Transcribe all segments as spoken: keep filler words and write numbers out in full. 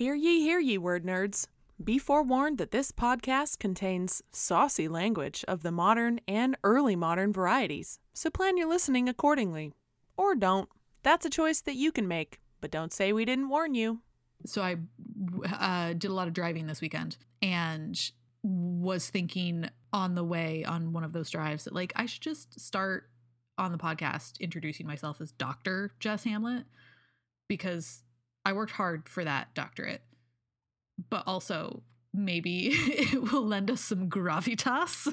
Hear ye, hear ye, word nerds. Be forewarned that this podcast contains saucy language of the modern and early modern varieties, so plan your listening accordingly. Or don't. That's a choice that you can make, but don't say we didn't warn you. So I uh, did a lot of driving this weekend and was thinking on the way on one of those drives that, like, I should just start on the podcast introducing myself as Doctor Jess Hamlet, because I worked hard for that doctorate. But also, maybe it will lend us some gravitas.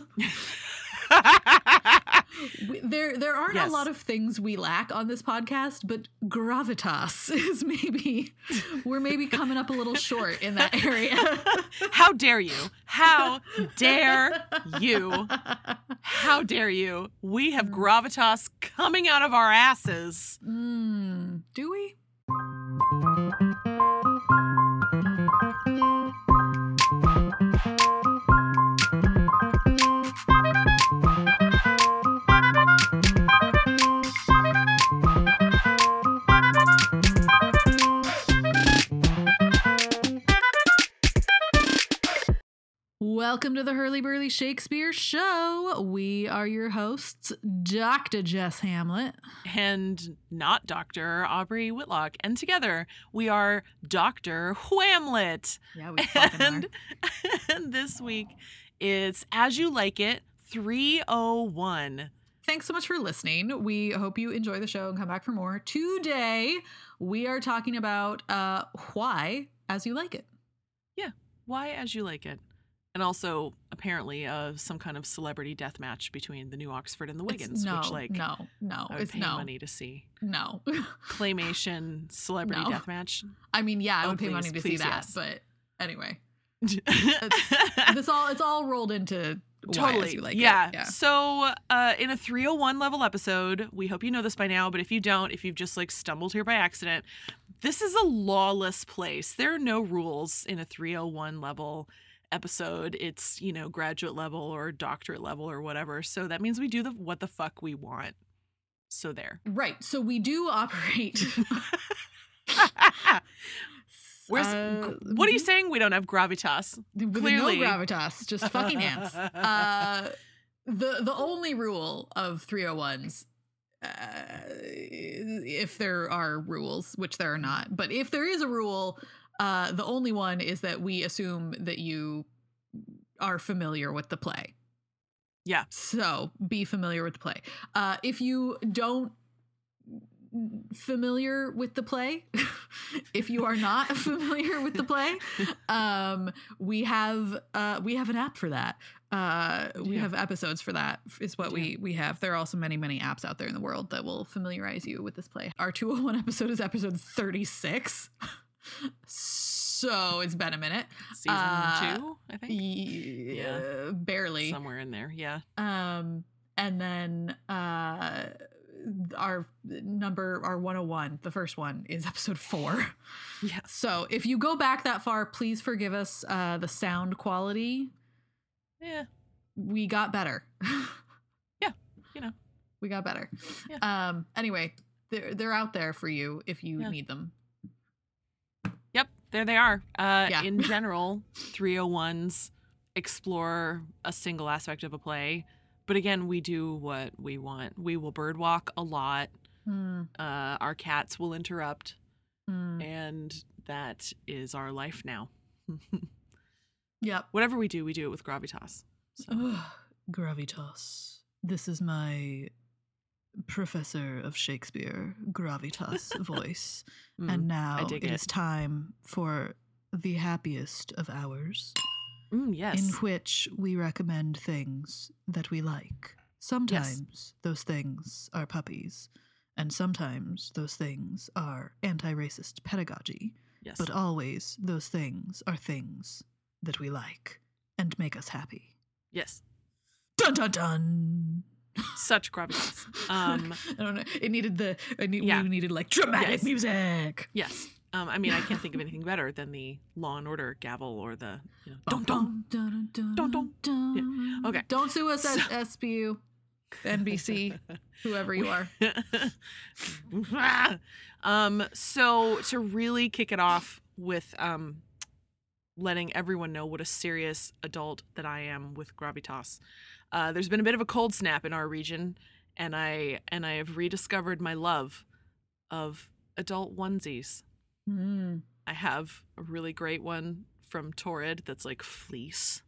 there there aren't yes. a lot of things we lack on this podcast, but gravitas is maybe, we're maybe coming up a little short in that area. How dare you? How dare you? How dare you? We have gravitas coming out of our asses. Mm, do we? Welcome to the Hurly Burly Shakespeare Show. We are your hosts, Doctor Jess Hamlet. And not Doctor Aubrey Whitlock. And together, we are Doctor Whamlet. Yeah, we fucking and, are. And this week, it's As You Like It, three oh one. Thanks so much for listening. We hope you enjoy the show and come back for more. Today, we are talking about uh, why As You Like It. Yeah, why As You Like It. And also, apparently, uh, some kind of celebrity death match between the New Oxford and the Wiggins, no, which, like, no, no, I would it's pay no. money to see. No. Claymation celebrity no. death match. I mean, yeah, I oh, would please, pay money to please, see that, yes. but anyway. it's, this all It's all rolled into totally. You like yeah. yeah. So, uh, in a three oh one level episode, we hope you know this by now, but if you don't, if you've just, like, stumbled here by accident, this is a lawless place. There are no rules in a three oh one level episode. It's, you know, graduate level or doctorate level or whatever, so that means we do the what the fuck we want. So there, right? So we do operate where's uh, what are you saying? We don't have gravitas. Clearly no gravitas, just fucking ants. uh the the only rule of three oh ones, uh if there are rules, which there are not, but if there is a rule, Uh, the only one is that we assume that you are familiar with the play. Yeah. So be familiar with the play. Uh, if you don't familiar with the play, if you are not familiar with the play, um, we have uh, we have an app for that. Uh, we yeah. have episodes for that is what yeah. we, we have. There are also many, many apps out there in the world that will familiarize you with this play. Our two oh one episode is episode thirty-six. So it's been a minute. Season uh, two, I think. Y- yeah, barely somewhere in there. Yeah. Um, and then uh, our number, our one oh one, the first one is episode four. Yeah. So if you go back that far, please forgive us uh, the sound quality. Yeah. We got better. yeah. You know, we got better. Yeah. Um. Anyway, they're they're out there for you if you yeah. need them. There they are. Uh, yeah. In general, three oh ones explore a single aspect of a play. But again, we do what we want. We will birdwalk a lot. Mm. Uh, our cats will interrupt. Mm. And that is our life now. Yep. Whatever we do, we do it with gravitas. So. Gravitas. This is my professor of Shakespeare gravitas voice. Mm, and now it, it is time for the happiest of hours, mm, yes. in which we recommend things that we like. Sometimes yes. those things are puppies, and sometimes those things are anti-racist pedagogy, yes. but always those things are things that we like and make us happy. Yes. Dun dun dun! Such gravitas. Um, I don't know. It needed the. It need, yeah. We needed like dramatic yes. music. Yes. Um, I mean, I can't think of anything better than the Law and Order gavel or the. You know, don't don't don't don't don't. Okay. Don't sue us, so. S B U, N B C, whoever you are. um. So to really kick it off, with um, letting everyone know what a serious adult that I am with gravitas. Uh, there's been a bit of a cold snap in our region, and I and I have rediscovered my love of adult onesies. Mm. I have a really great one from Torrid that's like fleece.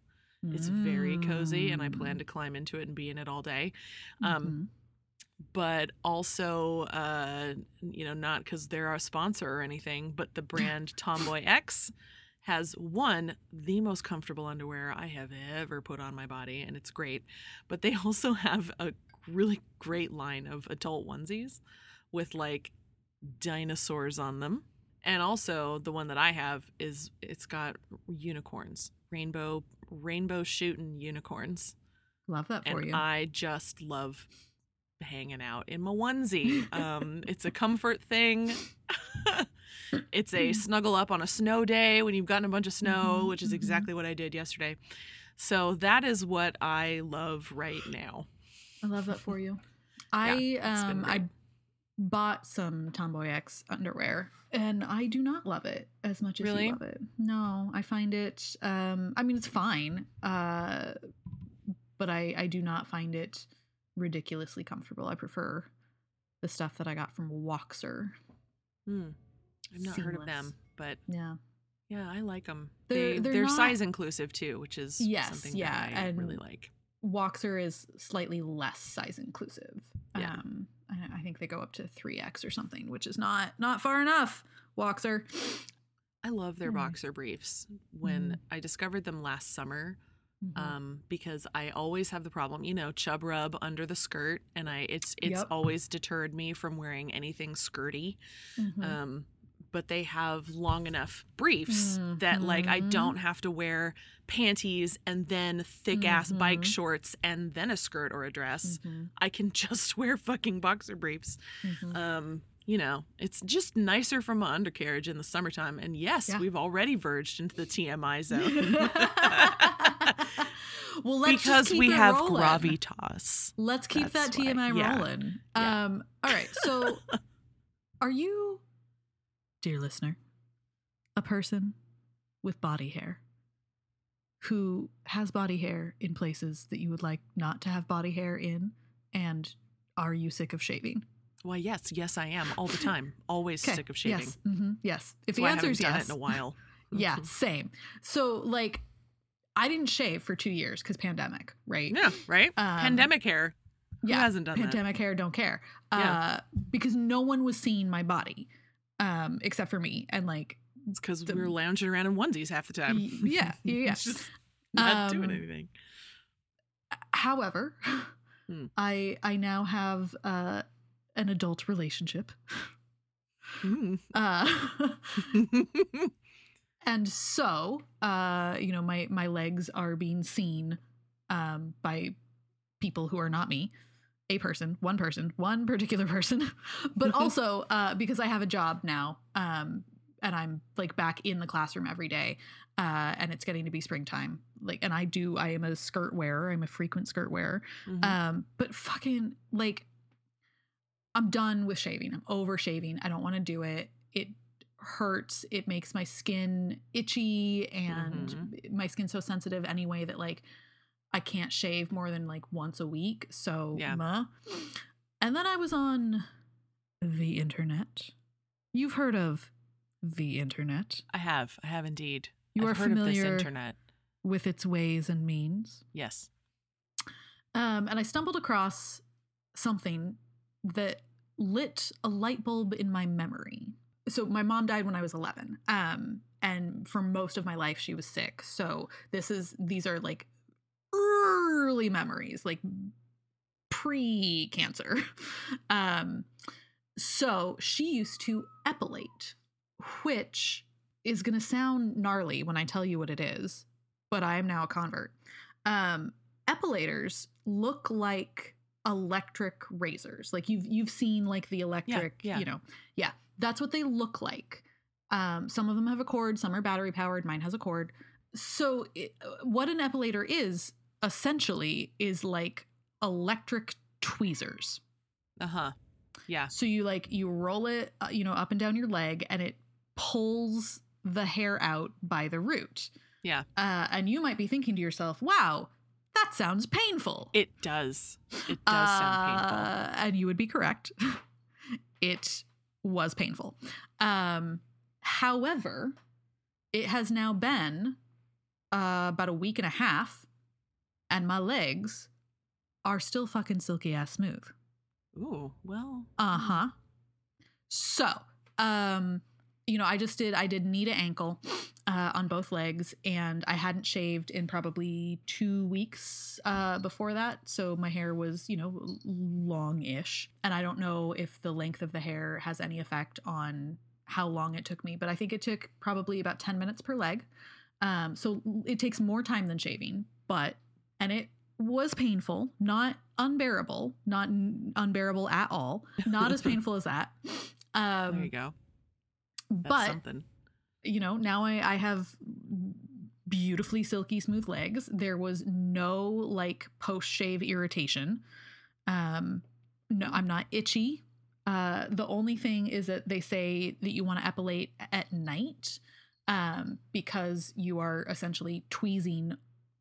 It's very cozy, and I plan to climb into it and be in it all day. Um, mm-hmm. But also, uh, you know, not because they're our sponsor or anything, but the brand Tomboy X has, one, the most comfortable underwear I have ever put on my body, and it's great. But they also have a really great line of adult onesies with, like, dinosaurs on them. And also, the one that I have is, it's got unicorns, rainbow rainbow shooting unicorns. Love that for and you. I just love hanging out in my onesie. Um, it's a comfort thing. It's a snuggle up on a snow day when you've gotten a bunch of snow, which is exactly what I did yesterday. So that is what I love right now. I love that for you. I yeah, um I bought some Tomboy X underwear, and I do not love it as much as really? You love it. No, I find it, um, I mean, it's fine, uh, but I, I do not find it ridiculously comfortable. I prefer the stuff that I got from Woxer. Hmm. I've not Seamless. Heard of them, but yeah, yeah, I like them. They're, they, they're, they're not... size inclusive too, which is yes, something yeah, that I really like. Woxer is slightly less size inclusive. Yeah. Um, I think they go up to three X or something, which is not not far enough, Woxer. I love their mm. boxer briefs. When mm. I discovered them last summer, mm-hmm. um, because I always have the problem, you know, chub rub under the skirt, and I it's it's yep. always deterred me from wearing anything skirty. Mm-hmm. Um, but they have long enough briefs mm-hmm. that, like, I don't have to wear panties and then thick-ass mm-hmm. bike shorts and then a skirt or a dress. Mm-hmm. I can just wear fucking boxer briefs. Mm-hmm. Um, you know, it's just nicer for my undercarriage in the summertime. And, yes, yeah. we've already verged into the T M I zone. Well, let's because just keep we it have rolling. Gravitas. Let's keep That's that T M I why. Rolling. Yeah. Um, all right, so are you... Dear listener, a person with body hair who has body hair in places that you would like not to have body hair in, and are you sick of shaving? Why, yes. Yes, I am. All the time. Always okay. sick of shaving. Yes. Mm-hmm. Yes. If That's the answer is yes. I haven't done it in a while. Yeah, same. So, like, I didn't shave for two years because pandemic, right? Yeah, right? Um, pandemic hair. Who yeah, hasn't done pandemic that? Pandemic hair, don't care. Yeah. Uh, because no one was seeing my body. Um, except for me, and like it's because we were lounging around in onesies half the time. Yeah, yeah, yeah. It's just not um, doing anything. However, hmm. I I now have uh, an adult relationship, hmm. uh, and so uh, you know my my legs are being seen um, by people who are not me. A person, one person, one particular person, but also uh, because I have a job now um, and I'm like back in the classroom every day uh, and it's getting to be springtime. Like, and I do, I am a skirt wearer. I'm a frequent skirt wearer, mm-hmm. um, but fucking like I'm done with shaving. I'm over shaving. I don't want to do it. It hurts. It makes my skin itchy and mm-hmm. my skin's so sensitive anyway that like I can't shave more than like once a week. So, yeah. Meh. And then I was on the internet. You've heard of the internet. I have. I have indeed. You I've are heard familiar of this internet. With its ways and means. Yes. Um, and I stumbled across something that lit a light bulb in my memory. So my mom died when I was eleven. Um, and for most of my life, she was sick. So this is, these are like, early memories, like pre-cancer. Um, so she used to epilate, which is going to sound gnarly when I tell you what it is, but I am now a convert. Um, epilators look like electric razors. Like you've, you've seen like the electric, yeah, yeah. you know, yeah, that's what they look like. Um, some of them have a cord, some are battery powered. Mine has a cord. So it, what an epilator is essentially is like electric tweezers. Uh-huh. Yeah. So you like you roll it, uh, you know, up and down your leg and it pulls the hair out by the root. Yeah. Uh, and you might be thinking to yourself, wow, that sounds painful. It does. It does uh, sound painful. And you would be correct. It was painful. Um, however, it has now been uh, about a week and a half, and my legs are still fucking silky ass smooth. Ooh, well. Uh-huh. So, um, you know, I just did, I did knee to ankle uh, on both legs, and I hadn't shaved in probably two weeks uh, before that. So my hair was, you know, long-ish. And I don't know if the length of the hair has any effect on how long it took me, but I think it took probably about ten minutes per leg. Um, so it takes more time than shaving, but, and it was painful, not unbearable, not n- unbearable at all. Not as painful as that. Um, there you go. That's but, something. You know, now I, I have beautifully silky smooth legs. There was no like post-shave irritation. Um, no, I'm not itchy. Uh, the only thing is that they say that you want to epilate at night um, because you are essentially tweezing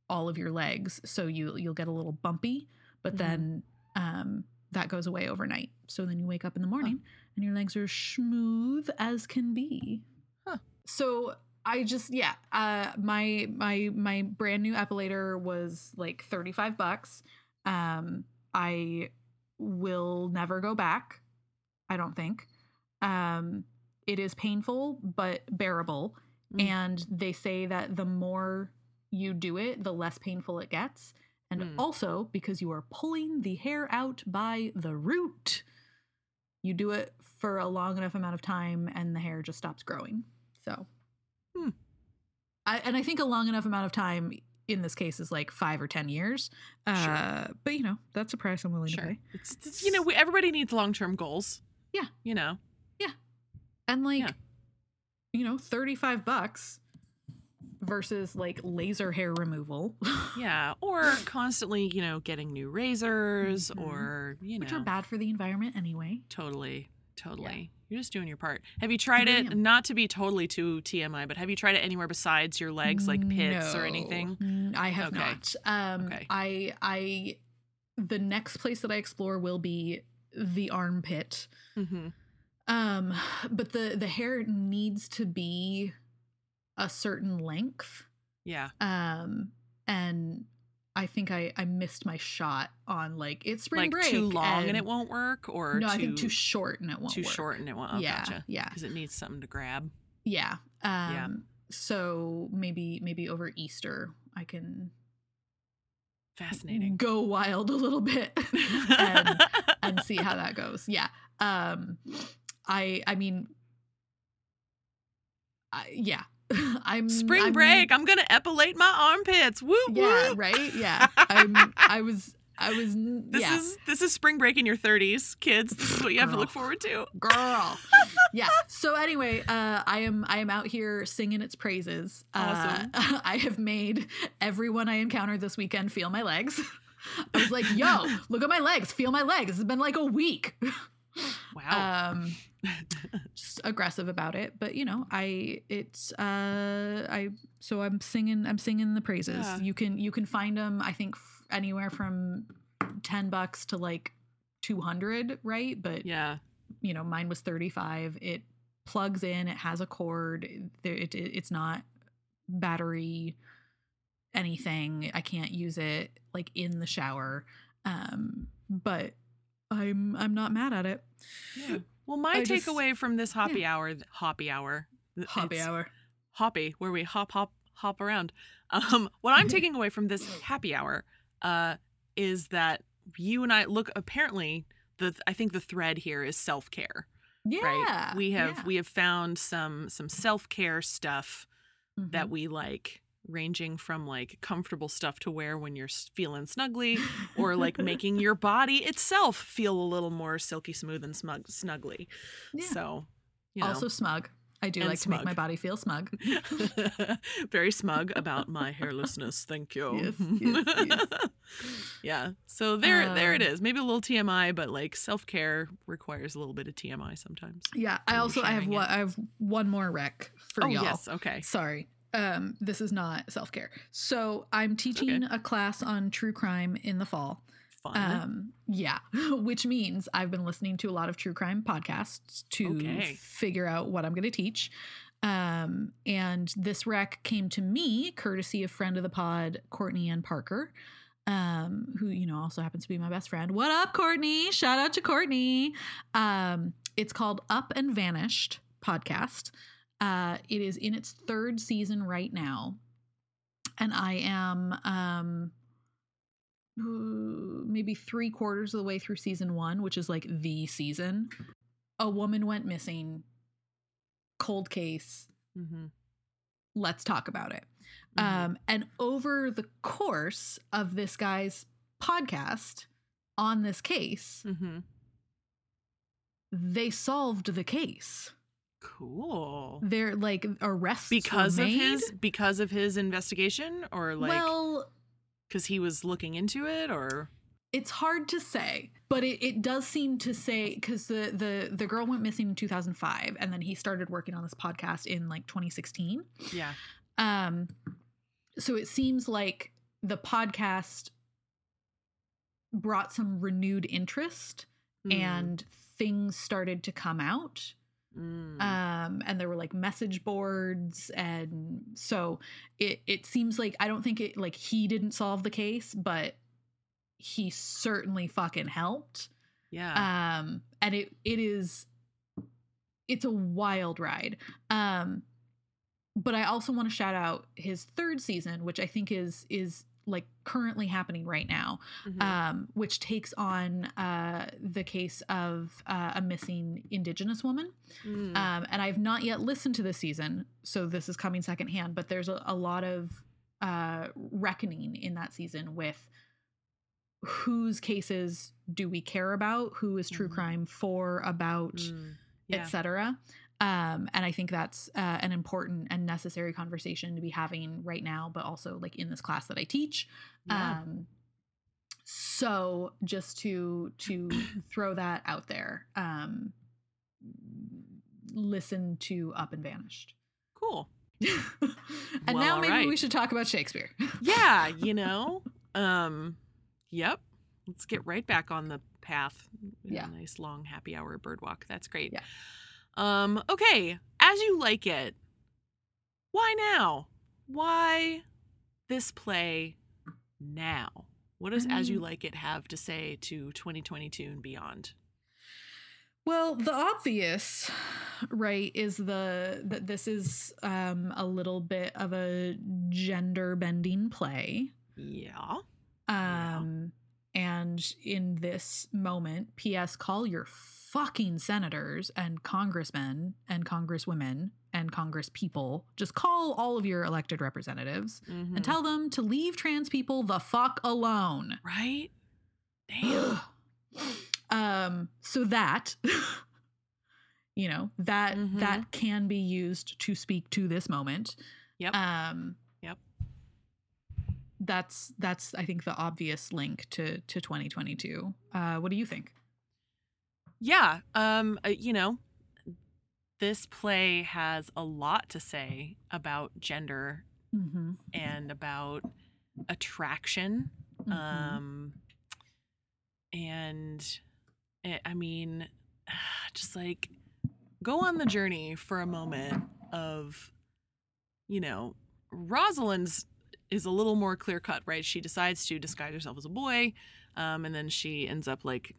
all of your legs. So you, you'll get a little bumpy, but mm-hmm. then um, that goes away overnight. So then you wake up in the morning oh. and your legs are smooth as can be. Huh. So I just, yeah, uh, my, my, my brand new epilator was like thirty-five bucks. Um, I will never go back. I don't think. Um, it is painful, but bearable. Mm. And they say that the more you do it, the less painful it gets. And mm. also because you are pulling the hair out by the root, you do it for a long enough amount of time and the hair just stops growing. So, mm. I, and I think a long enough amount of time in this case is like five or ten years. Sure. Uh, but you know, that's a price I'm willing sure. to pay. It's, it's, you know, we, everybody needs long-term goals. Yeah. You know? Yeah. And like, yeah. you know, thirty-five bucks versus like laser hair removal. Yeah. Or constantly, you know, getting new razors mm-hmm. or, you know. Which are bad for the environment anyway. Totally. Totally. Yeah. You're just doing your part. Have you tried it? Not to be totally too T M I, but have you tried it anywhere besides your legs, like pits no, or anything? I have okay. not. Um, okay. I, I, the next place that I explore will be the armpit. Mm-hmm. Um, but the, the hair needs to be a certain length. Yeah. Um, and I think I, I missed my shot on like it's spring like break. Like too long and, and it won't work, or no, too, I think too short and it won't. Too work. Too short and it won't. Oh, yeah, gotcha. Yeah. Because it needs something to grab. Yeah. Um. Yeah. So maybe maybe over Easter I can. Fascinating. Go wild a little bit and, and see how that goes. Yeah. Um. I I mean. I, yeah. I'm spring I'm, break. I'm gonna epilate my armpits. Woo woo. Yeah, right. Yeah. I'm, I was. I was. This yeah. is this is spring break in your thirties, kids. This is what you Girl. have to look forward to. Girl. Yeah. So anyway, uh, I am. I am out here singing its praises. Awesome. Uh, I have made everyone I encountered this weekend feel my legs. I was like, yo, look at my legs. Feel my legs. It's been like a week. Wow. Um, just aggressive about it, but you know, I it's uh I so I'm singing I'm singing the praises. Yeah. You can you can find them I think f- anywhere from ten bucks to like two hundred, right? But yeah. You know, mine was thirty-five. It plugs in, it has a cord. It, it it's not battery anything. I can't use it like in the shower. Um but I'm I'm not mad at it. Yeah. Well, my takeaway from this hoppy yeah. hour, hoppy hour, hoppy hour, hoppy, where we hop, hop, hop around. Um, what I'm taking away from this happy hour uh, is that you and I look. Apparently, the I think the thread here is self-care. Yeah, right? we have yeah. we have found some some self-care stuff mm-hmm. that we like. Ranging from like comfortable stuff to wear when you're feeling snuggly, or like making your body itself feel a little more silky smooth and smug snuggly. Yeah. So, you know. Also smug. I do like smug. to make my body feel smug. Very smug about my hairlessness. Thank you. Yes, yes, yes. Yeah. So there, um, there it is. Maybe a little T M I, but like self-care requires a little bit of T M I sometimes. Yeah. I also, I have one, I have one more rec for oh, y'all. Yes. Okay. Sorry. Um, this is not self-care. So I'm teaching okay. a class on true crime in the fall. Fun. Um, yeah, which means I've been listening to a lot of true crime podcasts to okay. figure out what I'm going to teach. Um, and this rec came to me courtesy of friend of the pod, Courtney Ann Parker, um, who, you know, also happens to be my best friend. What up, Courtney? Shout out to Courtney. Um, it's called Up and Vanished podcast. Uh, it is in its third season right now. And I am... Um, maybe three quarters of the way through season one, which is like the season. A woman went missing. Cold case. Mm-hmm. Let's talk about it. Mm-hmm. Um, and over the course of this guy's podcast on this case, mm-hmm. they solved the case. Cool. They're like arrests because were made. of his because of his investigation, or like well. Because he was looking into it, or it's hard to say, but it, it does seem to say because the, the the girl went missing in two thousand five, and then he started working on this podcast in like twenty sixteen. Yeah. Um. So it seems like the podcast brought some renewed interest, mm. and things started to come out. Mm. Um, and there were like message boards. And so it, it seems like, I don't think it like he didn't solve the case, but he certainly fucking helped. Yeah. Um, and it, it is, it's a wild ride. Um, but I also want to shout out his third season, which I think is, is like currently happening right now, mm-hmm. um, which takes on uh, the case of uh, a missing Indigenous woman. Mm. Um, and I've not yet listened to this season, so this is coming secondhand, but there's a, a lot of uh, reckoning in that season with whose cases do we care about, who is true mm. crime for, about, mm. yeah. et cetera. Um, and I think that's uh, an important and necessary conversation to be having right now, but also like in this class that I teach. Yeah. Um, so just to, to throw that out there, um, listen to Up and Vanished. Cool. and well, now maybe right. we should talk about Shakespeare. yeah. You know, um, yep. Let's get right back on the path. Yeah. A nice long happy hour bird walk. That's great. Yeah. Um, okay, As You Like It. Why now? Why this play now? What does As You Like It have to say to twenty twenty-two and beyond? Well, the obvious, right, is the that this is um, a little bit of a gender-bending play. Yeah. Um, yeah. And in this moment, P S call your fucking senators and congressmen and congresswomen and congresspeople. Just call all of your elected representatives mm-hmm. and tell them to leave trans people the fuck alone. Right? Damn. um, so that, you know, that mm-hmm. that can be used to speak to this moment. Yep. Um, yep. That's, that's I think, the obvious link to, to twenty twenty-two. Uh, what do you think? Yeah, um, you know, this play has a lot to say about gender mm-hmm. and about attraction. Mm-hmm. Um, and I mean, just like go on the journey for a moment of, you know, Rosalind's is a little more clear cut, right? She decides to disguise herself as a boy, um, and then she ends up like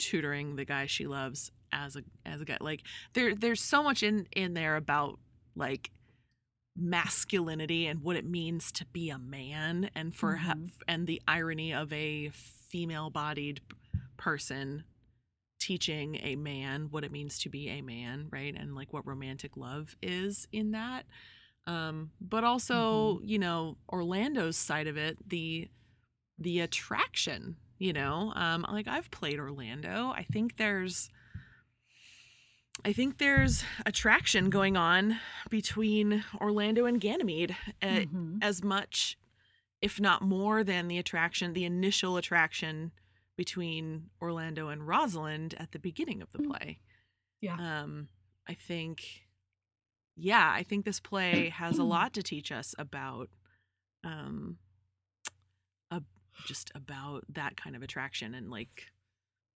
tutoring the guy she loves as a as a guy. Like there there's so much in in there about like masculinity and what it means to be a man, and for mm-hmm. ha- and the irony of a female-bodied person teaching a man what it means to be a man, right? And like what romantic love is in that, um but also mm-hmm. you know, Orlando's side of it, the the attraction. You know, um, like I've played Orlando. I think there's I think there's a traction going on between Orlando and Ganymede, uh, mm-hmm. as much, if not more, than the attraction, the initial attraction between Orlando and Rosalind at the beginning of the play. Yeah. Um, I think, yeah, I think this play has a lot to teach us about, um, a, just about that kind of attraction and like,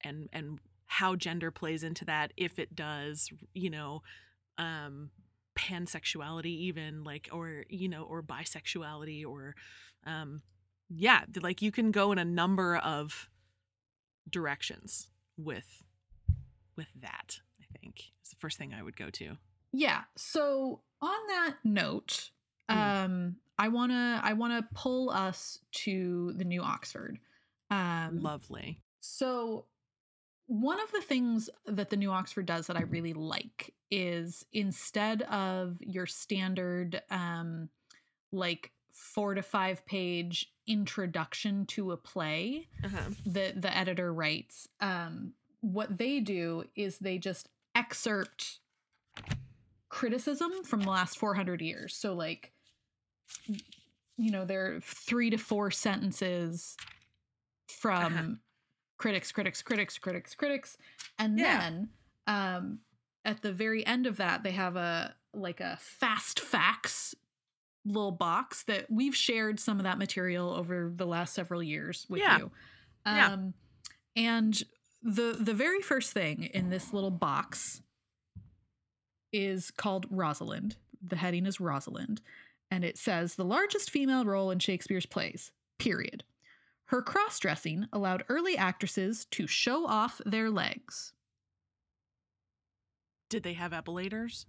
and, and how gender plays into that, if it does, you know, um, pansexuality even, like, or, you know, or bisexuality or, um, yeah, like you can go in a number of directions with with that, I think. It's the first thing I would go to. Yeah. So on that note, mm. um I want to I want to pull us to the New Oxford. Um Lovely. So one of the things that the New Oxford does that I really like is, instead of your standard um like four to five page introduction to a play, uh-huh. the the editor writes, um what they do is they just excerpt criticism from the last four hundred years. So like, you know, there are three to four sentences from uh-huh. critics critics critics critics critics and yeah. then um at the very end of that they have a like a fast facts little box that we've shared some of that material over the last several years with yeah. you. Um, yeah. And the, the very first thing in this little box is called Rosalind. The heading is Rosalind. And it says, the largest female role in Shakespeare's plays, period. Her cross-dressing allowed early actresses to show off their legs. Did they have epilators?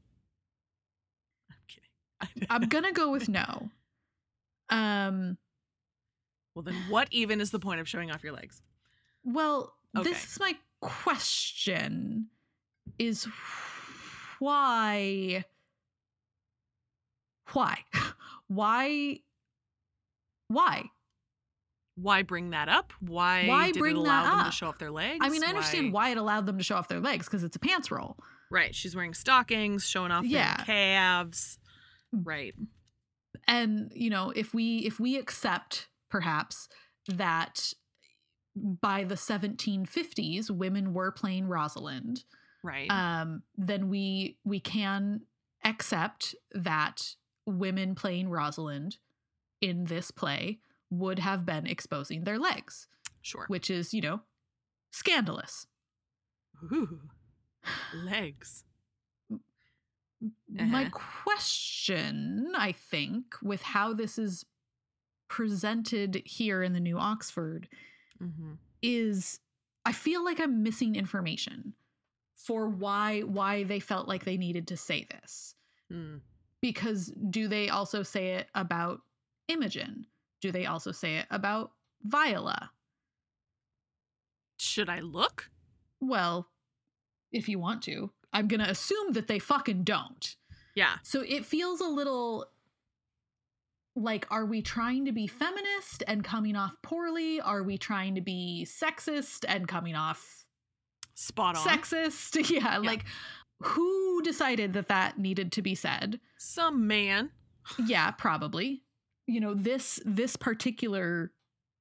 I'm kidding. I'm gonna go with no. Um, well, then what even is the point of showing off your legs? Well, okay. This is my question, is why, why, why, why? Why bring that up? Why, why did bring it allow that them up? to show off their legs? I mean, I understand why, why it allowed them to show off their legs, because it's a pants roll. Right, she's wearing stockings, showing off yeah. their calves. Right. And, you know, if we if we accept perhaps that by the seventeen fifties women were playing Rosalind, right, um then we we can accept that women playing Rosalind in this play would have been exposing their legs. Sure. Which is, you know, scandalous. Ooh. Legs. Uh-huh. My question, I think, with how this is presented here in the New Oxford mm-hmm. is, I feel like I'm missing information for why why they felt like they needed to say this. Mm. Because do they also say it about Imogen? Do they also say it about Viola? Should I look? Well, if you want to. I'm going to assume that they fucking don't. Yeah. So it feels a little like, are we trying to be feminist and coming off poorly? Are we trying to be sexist and coming off spot on? Sexist. Yeah. yeah. Like, who decided that that needed to be said? Some man. Yeah, probably. You know, this, this particular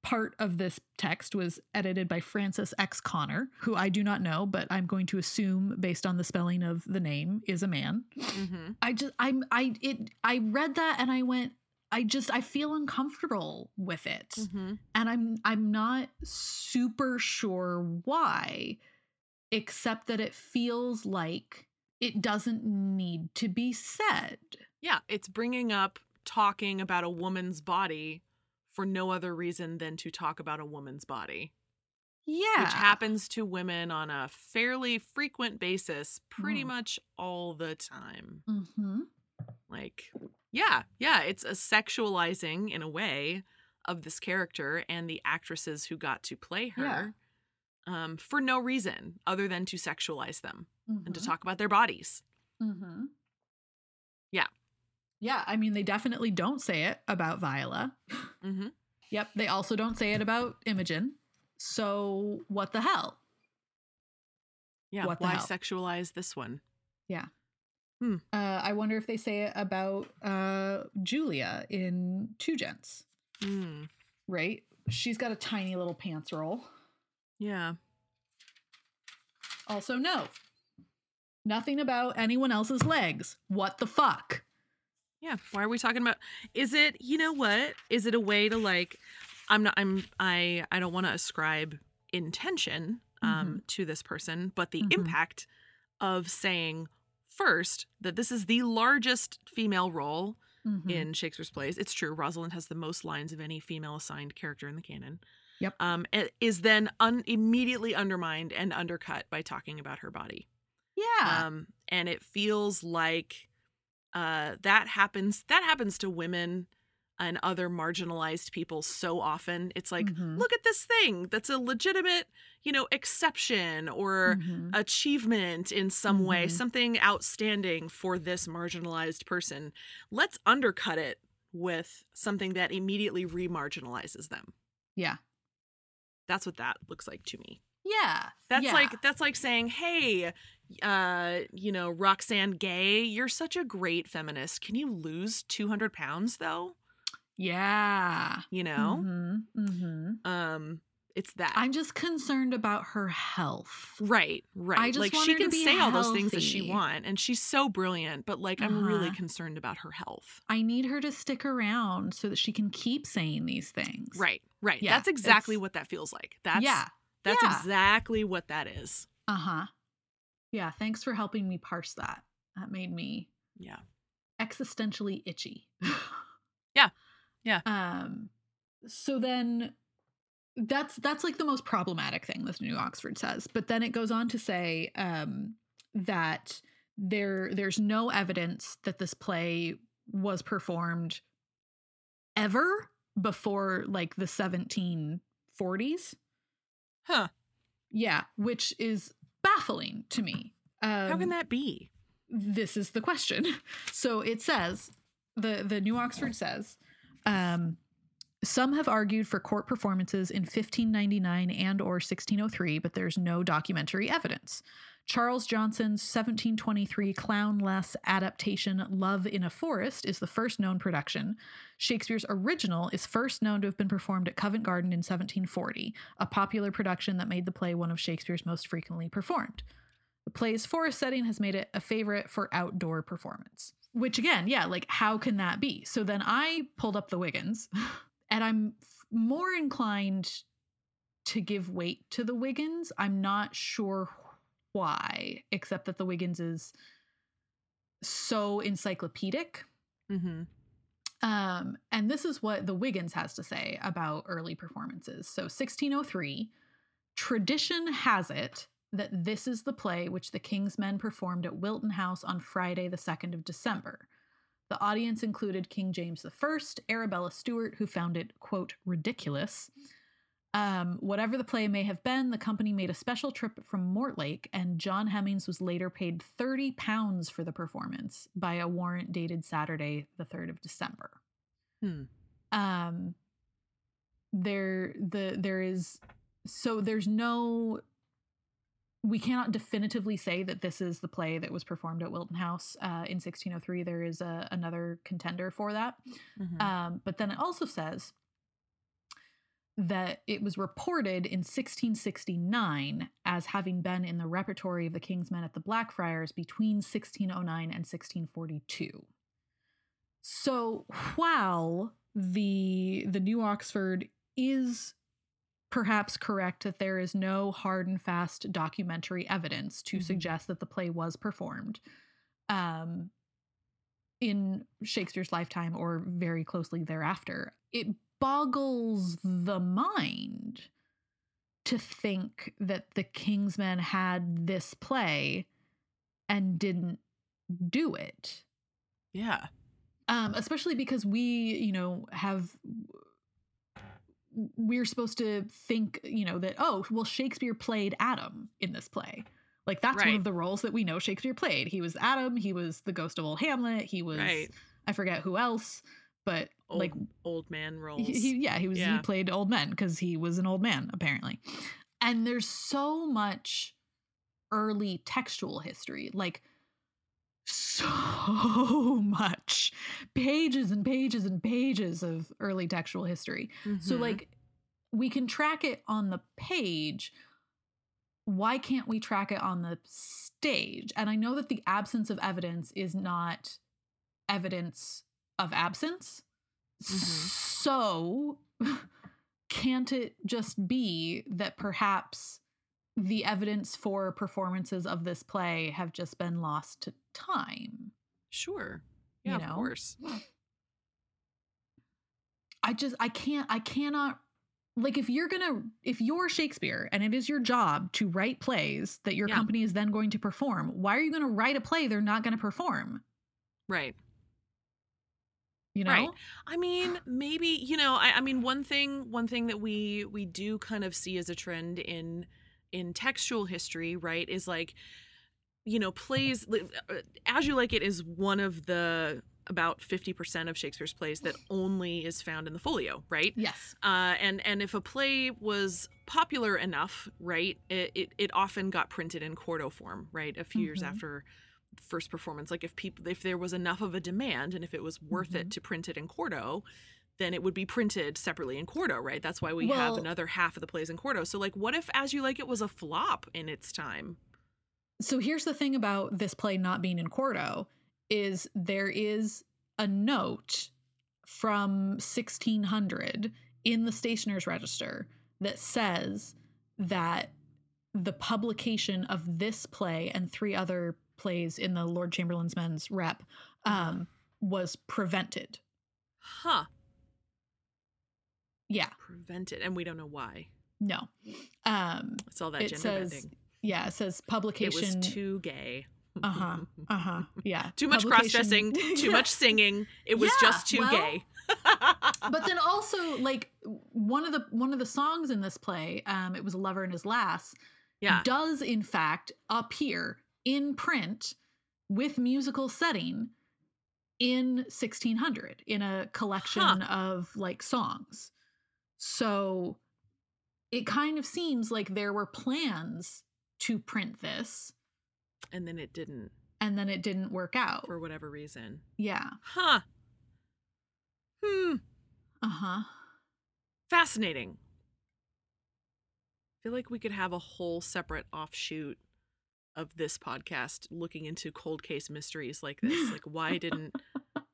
part of this text was edited by Francis X. Connor, who I do not know, but I'm going to assume based on the spelling of the name is a man. Mm-hmm. I just, I'm, I, it, I read that and I went, I just, I feel uncomfortable with it. Mm-hmm. And I'm, I'm not super sure why, except that it feels like it doesn't need to be said. Yeah. It's bringing up talking about a woman's body for no other reason than to talk about a woman's body. Yeah. Which happens to women on a fairly frequent basis, pretty mm. much all the time. Mm-hmm. Like, yeah, yeah, it's a sexualizing, in a way, of this character and the actresses who got to play her yeah. um, for no reason other than to sexualize them mm-hmm. and to talk about their bodies. Mm-hmm. Yeah. Yeah, I mean, they definitely don't say it about Viola. Mm-hmm. Yep, they also don't say it about Imogen. So what the hell? Yeah, what the why hell? Sexualize this one? Yeah. Hmm. Uh, I wonder if they say it about uh, Julia in Two Gents. Hmm. Right? She's got a tiny little pants roll. Yeah. Also, no. Nothing about anyone else's legs. What the fuck? Yeah. Why are we talking about... Is it... You know what? Is it a way to like... I'm not... I'm... I, I don't want to ascribe intention um, mm-hmm. to this person, but the mm-hmm. impact of saying first that this is the largest female role mm-hmm. in Shakespeare's plays. It's true. Rosalind has the most lines of any female assigned character in the canon. Yep. Um, is then un- immediately undermined and undercut by talking about her body. Yeah. Um, and it feels like uh, that happens. That happens to women and other marginalized people so often. It's like, mm-hmm. look at this thing that's a legitimate, you know, exception or mm-hmm. achievement in some mm-hmm. way, something outstanding for this marginalized person. Let's undercut it with something that immediately remarginalizes them. Yeah. That's what that looks like to me. Yeah. That's yeah. like that's like saying, hey, uh, you know, Roxanne Gay, you're such a great feminist. Can you lose two hundred pounds, though? Yeah. You know? Mm-hmm. Mm-hmm. Um, it's that. I'm just concerned about her health. Right, right. I just like, want she her can to be say healthy. All those things that she wants, and she's so brilliant, but like, uh-huh. I'm really concerned about her health. I need her to stick around so that she can keep saying these things. Right, right. Yeah, that's exactly what that feels like. That's yeah. That's yeah. exactly what that is. Uh-huh. Yeah, thanks for helping me parse that. That made me yeah. existentially itchy. yeah. Yeah. Um so then that's that's like the most problematic thing that New Oxford says. But then it goes on to say um that there there's no evidence that this play was performed ever before like the seventeen forties. Huh. Yeah, which is baffling to me. Um, How can that be? This is the question. So it says, the, the New Oxford says, um, some have argued for court performances in fifteen ninety-nine and or sixteen oh three, but there's no documentary evidence. Charles Johnson's seventeen twenty-three clownless adaptation Love in a Forest is the first known production. Shakespeare's original is first known to have been performed at Covent Garden in seventeen forty, a popular production that made the play one of Shakespeare's most frequently performed. The play's forest setting has made it a favorite for outdoor performance. Which again, yeah, like how can that be? So then I pulled up the Wiggins, and I'm more inclined to give weight to the Wiggins. I'm not sure why, except that the Wiggins is so encyclopedic. Mm-hmm. Um, and this is what the Wiggins has to say about early performances. So sixteen oh three, tradition has it that this is the play which the King's Men performed at Wilton House on Friday, the second of December. The audience included King James the First, Arabella Stuart, who found it, quote, ridiculous. Um, whatever the play may have been, the company made a special trip from Mortlake, and John Heminges was later paid thirty pounds for the performance by a warrant dated Saturday, the third of December. Hmm. Um, there, the, there is, so there's no, we cannot definitively say that this is the play that was performed at Wilton House, uh, in sixteen oh three. There is a, another contender for that. Mm-hmm. Um, but then it also says that it was reported in sixteen sixty-nine as having been in the repertory of the King's Men at the Blackfriars between sixteen oh nine and sixteen forty-two. So while the the New Oxford is perhaps correct that there is no hard and fast documentary evidence to mm-hmm. suggest that the play was performed um, in Shakespeare's lifetime or very closely thereafter, it boggles the mind to think that the King's Men had this play and didn't do it. Yeah. Um, especially because we, you know, have, we're supposed to think, you know, that, oh, well, Shakespeare played Adam in this play. Like, that's right. One of the roles that we know Shakespeare played. He was Adam. He was the ghost of old Hamlet. He was, right. I forget who else. But old, like old man roles. He, he, yeah, he was yeah. he played old men because he was an old man, apparently. And there's so much early textual history. Like so much, pages and pages and pages of early textual history. Mm-hmm. So like we can track it on the page. Why can't we track it on the stage? And I know that the absence of evidence is not evidence of absence. Mm-hmm. So can't it just be that perhaps the evidence for performances of this play have just been lost to time? Sure. Yeah, you know? Of course. I just, I can't, I cannot, like if you're gonna, if you're Shakespeare and it is your job to write plays that your yeah. company is then going to perform, why are you going to write a play they're not going to perform? Right. You know? Right. I mean, maybe, you know, I, I mean, one thing, one thing that we, we do kind of see as a trend in, in textual history, right, is like, you know, plays, As You Like It is one of the about fifty percent of Shakespeare's plays that only is found in the folio, right? Yes. Uh, and and if a play was popular enough, right, it, it, it often got printed in quarto form, right, a few mm-hmm. years after first performance. Like if people, if there was enough of a demand and if it was worth mm-hmm. it to print it in quarto, then it would be printed separately in quarto, right? That's why we well, have another half of the plays in quarto. So, like, what if As You Like It was a flop in its time? So here's the thing about this play not being in quarto is there is a note from sixteen hundred in the Stationers' Register that says that the publication of this play and three other plays in the Lord Chamberlain's Men's Rep um, was prevented. Huh. Yeah. Prevented. And we don't know why. No. Um, it's all that it gender says, bending. Yeah, it says publication. It was too gay. Uh-huh. Uh-huh. Yeah. Too much cross-dressing. Too much singing. It was yeah, just too well, gay. But then also, like, one of the one of the songs in this play, um, it was A Lover and His Lass, yeah. does, in fact, appear in print with musical setting in sixteen hundred in a collection huh. of, like, songs. So it kind of seems like there were plans to print this. And then it didn't. And then it didn't work out. For whatever reason. Yeah. Huh. Hmm. Uh-huh. Fascinating. I feel like we could have a whole separate offshoot of this podcast looking into cold case mysteries like this. Like, why didn't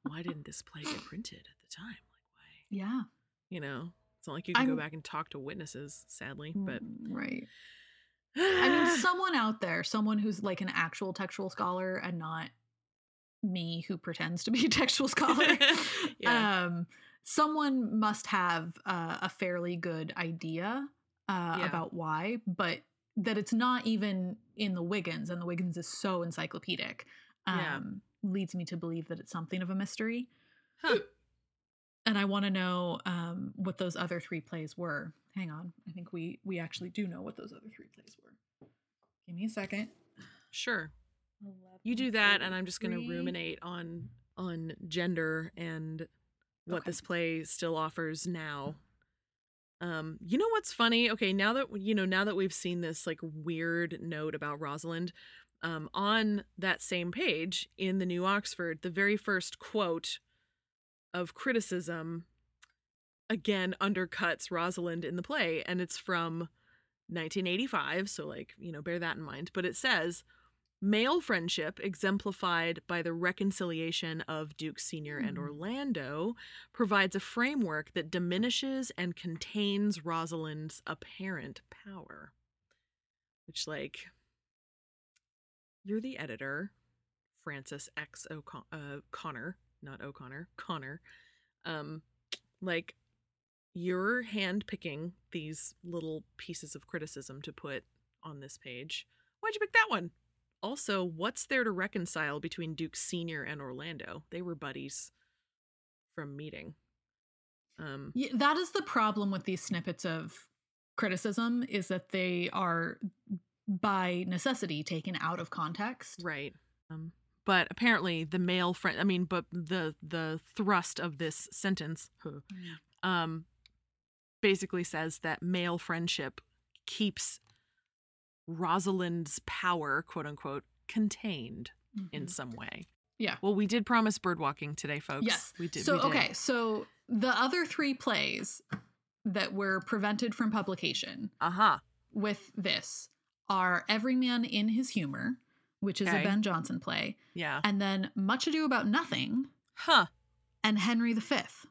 why didn't this play get printed at the time? Like, why? Yeah. You know? It's not like you can I'm, go back and talk to witnesses, sadly, but right. I mean, someone out there, someone who's like an actual textual scholar and not me who pretends to be a textual scholar, yeah. um, someone must have uh, a fairly good idea uh, yeah. about why, but that it's not even in the Wiggins, and the Wiggins is so encyclopedic, um, yeah. leads me to believe that it's something of a mystery. Huh. And I want to know um, what those other three plays were. Hang on. I think we, we actually do know what those other three plays were. Give me a second. Sure. You do that, and I'm just going to ruminate on on gender and what okay. this play still offers now. Um, you know what's funny? Okay, now that you know, now that we've seen this like weird note about Rosalind, um, on that same page in the New Oxford, the very first quote of criticism again undercuts Rosalind in the play, and it's from nineteen eighty-five, so like, you know, bear that in mind, but it says male friendship exemplified by the reconciliation of Duke Senior and Orlando provides a framework that diminishes and contains Rosalind's apparent power, which, like, you're the editor, Francis X. O'Con- uh, Connor Not O'Connor, Connor. Um, like, you're handpicking these little pieces of criticism to put on this page. Why'd you pick that one? Also, what's there to reconcile between Duke Senior and Orlando? They were buddies from meeting. Um, yeah, that is the problem with these snippets of criticism, is that they are by necessity taken out of context. Right. Um, But apparently the male friend, I mean, but the the thrust of this sentence huh, um, basically says that male friendship keeps Rosalind's power, quote unquote, contained. mm-hmm. in some way. Yeah. Well, we did promise bird walking today, folks. Yes. We did. So, we did. Okay. So the other three plays that were prevented from publication uh-huh. with this are Everyman in His Humor, which is okay. a Ben Jonson play. Yeah. And then Much Ado About Nothing. Huh. And Henry the Fifth.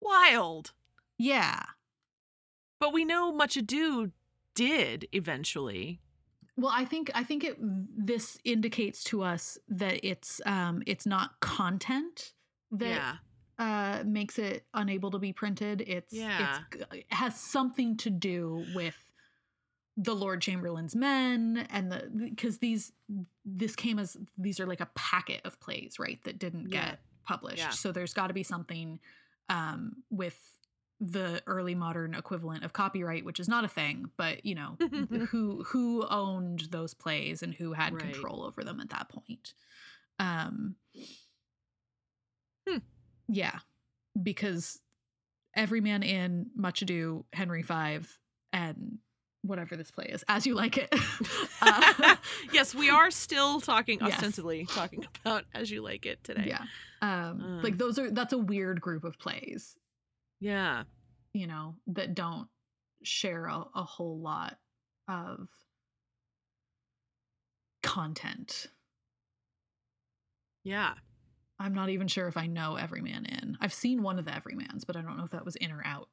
Wild. Yeah. But we know Much Ado did eventually. Well, I think I think it this indicates to us that it's um it's not content that yeah. uh makes it unable to be printed. It's, yeah. it's it has something to do with the Lord Chamberlain's men and the because these this came as these are like a packet of plays, right, that didn't yeah. get published. Yeah. So there's got to be something um with the early modern equivalent of copyright, which is not a thing, but you know, who who owned those plays and who had right. control over them at that point. Um hmm. Yeah, because Everyman in, Much Ado, Henry the Fifth, and whatever this play is, As You Like It. uh, yes, we are still talking ostensibly yes. talking about As You Like It today. Yeah. Um, um like those are that's a weird group of plays. Yeah. You know, that don't share a, a whole lot of content. Yeah. I'm not even sure if I know Everyman in. I've seen one of the Everymans, but I don't know if that was in or out.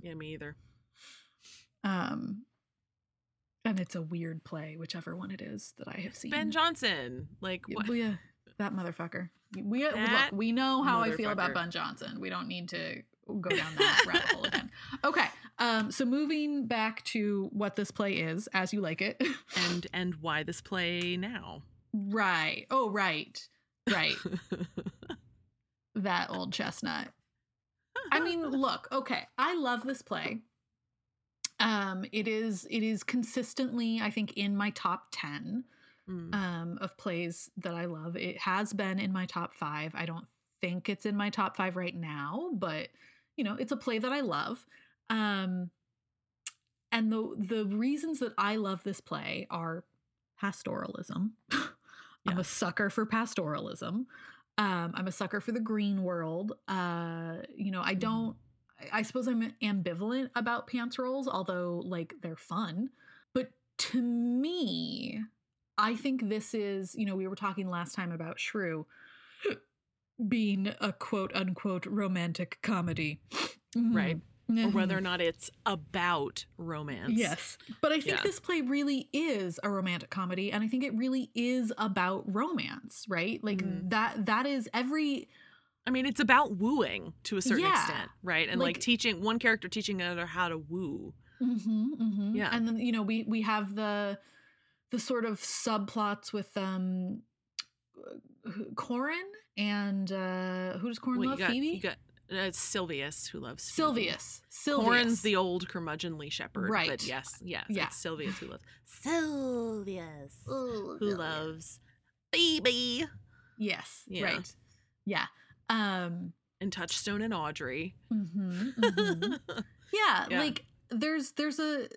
Yeah, me either. Um, and it's a weird play, whichever one it is that I have seen. Ben Jonson. Like, what? Yeah. That motherfucker. We that look, we know how I feel about Ben Jonson. We don't need to go down that rabbit hole again. Okay. Um, so moving back to what this play is, As You Like It. And and why this play now. Right. Oh, right. Right. That old chestnut. I mean, look, okay. I love this play. Um, it is it is consistently, I think, in my top ten. Mm. Um, of plays that I love. It has been in my top five. I don't think it's in my top five right now, but you know, it's a play that I love. Um, and the the reasons that I love this play are pastoralism. Yeah. I'm a sucker for pastoralism. Um, I'm a sucker for the Green World. Uh, you know, I don't. I, I suppose I'm ambivalent about pants rolls, although like they're fun. But to me, I think this is, you know, we were talking last time about Shrew being a quote unquote romantic comedy. Mm-hmm. Right. Mm-hmm. Or whether or not it's about romance. Yes. But I think yeah. this play really is a romantic comedy, and I think it really is about romance, right? Like mm-hmm. that that is every I mean, it's about wooing to a certain yeah. extent, right? And like, like teaching one character teaching another how to woo. Mm-hmm, mm-hmm. Yeah. And then, you know, we we have the the sort of subplots with um, Corin and uh, who does Corin well, love? You got, Phoebe? You got, uh, it's Silvius who loves Silvius. Silvius. Corin's the old curmudgeonly shepherd. Right. But yes, yes, yeah. it's Silvius who loves Silvius Ooh, who Silvius. Loves Phoebe. Yes, yeah. right. Yeah. Um, and Touchstone and Audrey. Mm-hmm, mm-hmm. yeah, yeah, like there's there's a...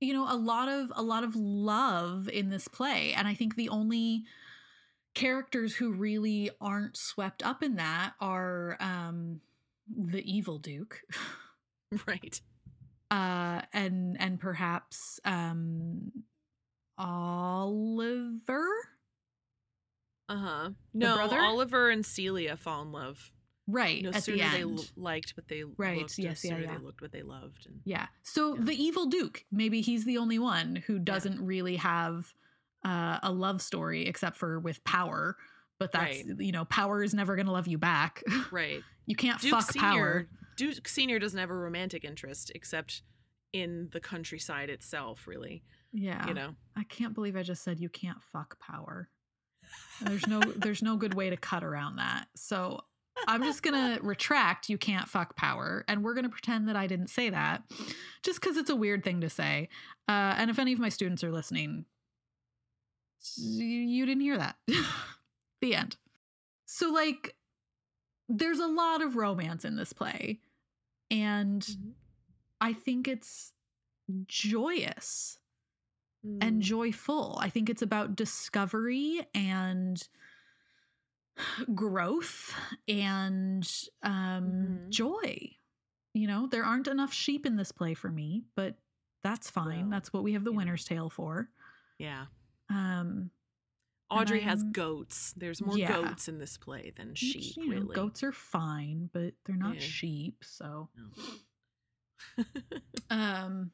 you know, a lot of a lot of love in this play. And I think the only characters who really aren't swept up in that are um, the evil Duke. Right. Uh, and and perhaps um, Oliver. Uh-huh. No, Oliver and Celia fall in love. Right. No sooner the they l- liked what they right. looked, yes, no yeah, sooner yeah. they looked what they loved. And, yeah. So yeah. the evil Duke, maybe he's the only one who doesn't yeah. really have uh, a love story except for with power. But that's, right. you know, power is never going to love you back. Right. You can't Duke fuck Senior, power. Duke Senior doesn't have a romantic interest except in the countryside itself, really. Yeah. You know, I can't believe I just said you can't fuck power. There's no, there's no good way to cut around that. So I'm just going to retract you can't fuck power, and we're going to pretend that I didn't say that just because it's a weird thing to say. Uh, and if any of my students are listening, you didn't hear that. The end. So, like, there's a lot of romance in this play, and I think it's joyous. mm. and joyful. I think it's about discovery and growth and um, mm-hmm. joy. You know, there aren't enough sheep in this play for me, but that's fine. Well, that's what we have the yeah. Winter's Tale for. Yeah. Um, Audrey has goats. There's more yeah. goats in this play than sheep, you know, really. Goats are fine, but they're not yeah. sheep, so. No. um,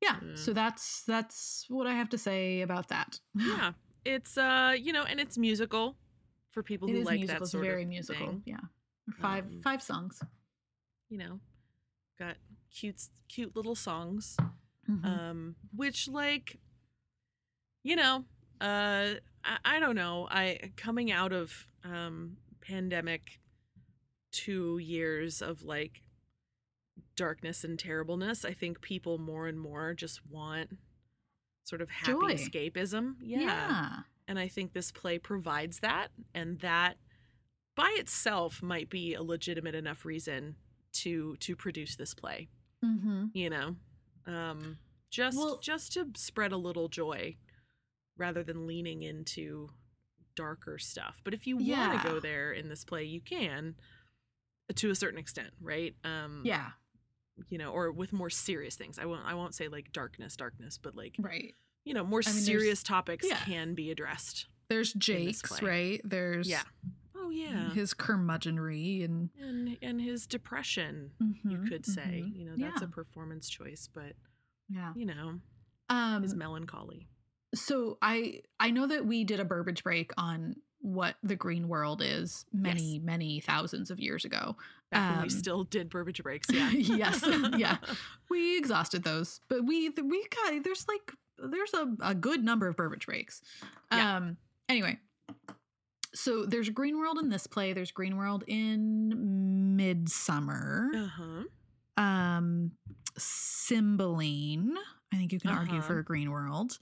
yeah, yeah, so that's that's what I have to say about that. Yeah, it's, uh, you know, and it's musical for people it who like musical. that sort of musical. It's very musical, thing. yeah. Five um, five songs. You know, got cute, cute little songs, mm-hmm. um, which, like, you know, uh, I, I don't know. I coming out of um, pandemic, two years of like darkness and terribleness. I think people more and more just want sort of happy Joy. escapism. Yeah. yeah, and I think this play provides that, and that by itself might be a legitimate enough reason to to produce this play, mm-hmm. you know, um, just well, just to spread a little joy rather than leaning into darker stuff. But if you yeah. want to go there in this play, you can, to a certain extent, right? Um, yeah, you know, or with more serious things. I won't I won't say like darkness, darkness, but like right, you know, more I mean, serious topics yeah. can be addressed. There's Jake's, right? There's yeah. Oh yeah, his curmudgeonry and and, and his depression, mm-hmm, you could say, mm-hmm. you know, that's yeah. a performance choice, but yeah, you know, um, his melancholy. So I I know that we did a Burbage break on what the Green World is many yes. many thousands of years ago. Back um, when we still did Burbage breaks, yeah, yes, yeah, we exhausted those, but we we got there's like there's a, a good number of Burbage breaks. Yeah. Um. Anyway. So there's Green World in this play. There's Green World in Midsummer. Uh-huh. Um, Cymbeline. I think you can uh-huh. argue for a Green World.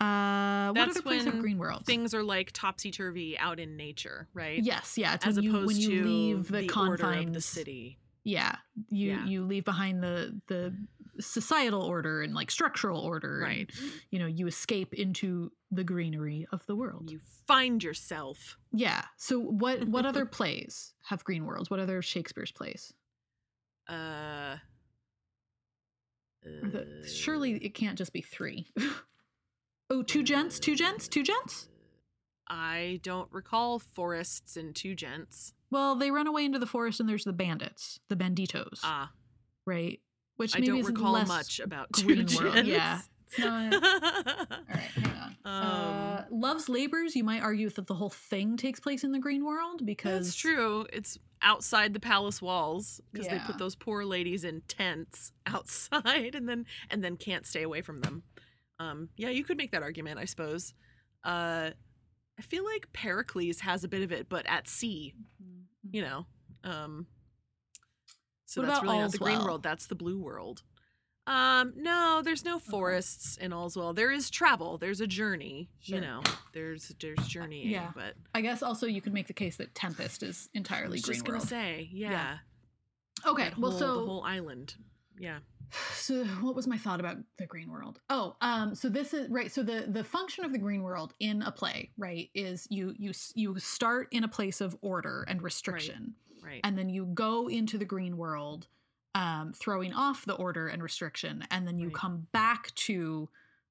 Uh, That's what other plays have Green World? Things are like topsy-turvy out in nature, right? Yes, yeah. It's As when opposed you, when you to leave the, the confines order of the city. Yeah, you yeah. you leave behind the the societal order and like structural order, right? And, you know, you escape into the greenery of the world. You find yourself. Yeah. So what what other plays have Green Worlds? What other Shakespeare's plays? Uh, uh surely it can't just be three. oh, two gents, two gents, two gents. I don't recall forests and two gents. Well, they run away into the forest and there's the bandits, the banditos. Ah. Right? Which maybe I don't recall much about Green World. Yeah. It's not... All right, hang on. Um, uh, Love's Labors, you might argue that the whole thing takes place in the Green World because... That's true. It's outside the palace walls because yeah. they put those poor ladies in tents outside and then and then can't stay away from them. Um, yeah, you could make that argument, I suppose. Uh, I feel like Pericles has a bit of it, but at sea. You know, um, so what that's really not the Green World. That's the Blue World. Um, no, there's no forests okay. in Allswell. There is travel. There's a journey. Sure. You know, there's there's journeying. Yeah. But I guess also you could make the case that Tempest is entirely I was Green just World. Just gonna say, yeah. yeah. Okay. That whole, well, so the whole island. Yeah. So what was my thought about the Green World? Oh, um, so this is right. So the, the function of the Green World in a play, right, is you you you start in a place of order and restriction, right? right. And then you go into the Green World, um, throwing off the order and restriction, and then you right. come back to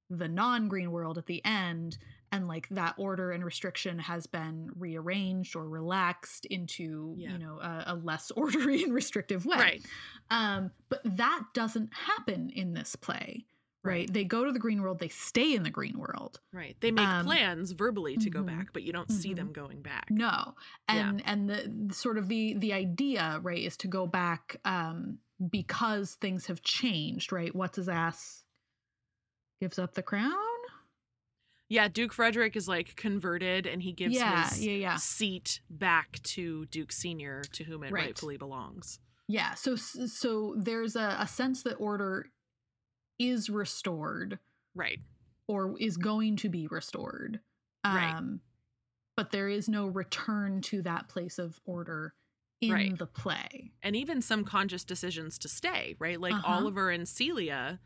the non-Green World at the end, and like that order and restriction has been rearranged or relaxed into yeah. you know a, a less orderly and restrictive way, right? Um, but that doesn't happen in this play, right? right? They go to the Green World, they stay in the Green World, right? They make um, plans verbally to mm-hmm, go back, but you don't mm-hmm. see them going back. No, and yeah. and the sort of the the idea, right, is to go back um, because things have changed, right? What's his ass gives up the crown. Yeah, Duke Frederick is like converted and he gives yeah, his yeah, yeah. seat back to Duke Senior, to whom it right. rightfully belongs. Yeah, so so there's a, a sense that order is restored. Right. Or is going to be restored. Um, right. But there is no return to that place of order in right. the play. And even some conscious decisions to stay, right? Like uh-huh. Oliver and Celia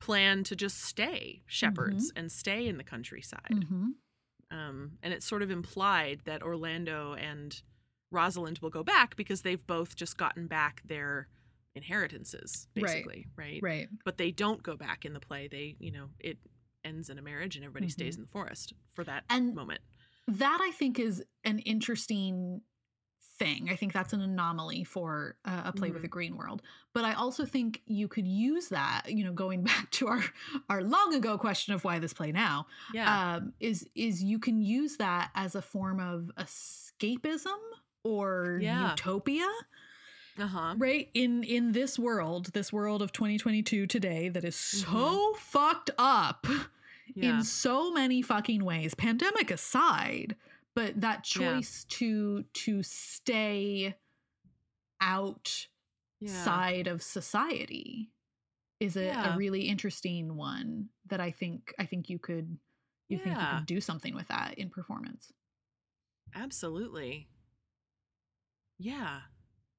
plan to just stay shepherds mm-hmm. and stay in the countryside. Mm-hmm. Um, and it's sort of implied that Orlando and Rosalind will go back because they've both just gotten back their inheritances, basically, right? Right. right. But they don't go back in the play. They, you know, it ends in a marriage and everybody mm-hmm. stays in the forest for that and moment. That, I think, is an interesting thing. I think that's an anomaly for uh, a play mm-hmm. with a green world. But I also think you could use that, you know, going back to our, our long ago question of why this play now, yeah. um, is, is you can use that as a form of escapism or yeah. utopia, uh-huh. right? In, in this world, this world of twenty twenty-two today that is mm-hmm. so fucked up yeah. in so many fucking ways, pandemic aside. But that choice yeah. to to stay outside yeah. of society is a, yeah. a really interesting one that I think I think you could you yeah. think you could do something with that in performance. Absolutely. Yeah.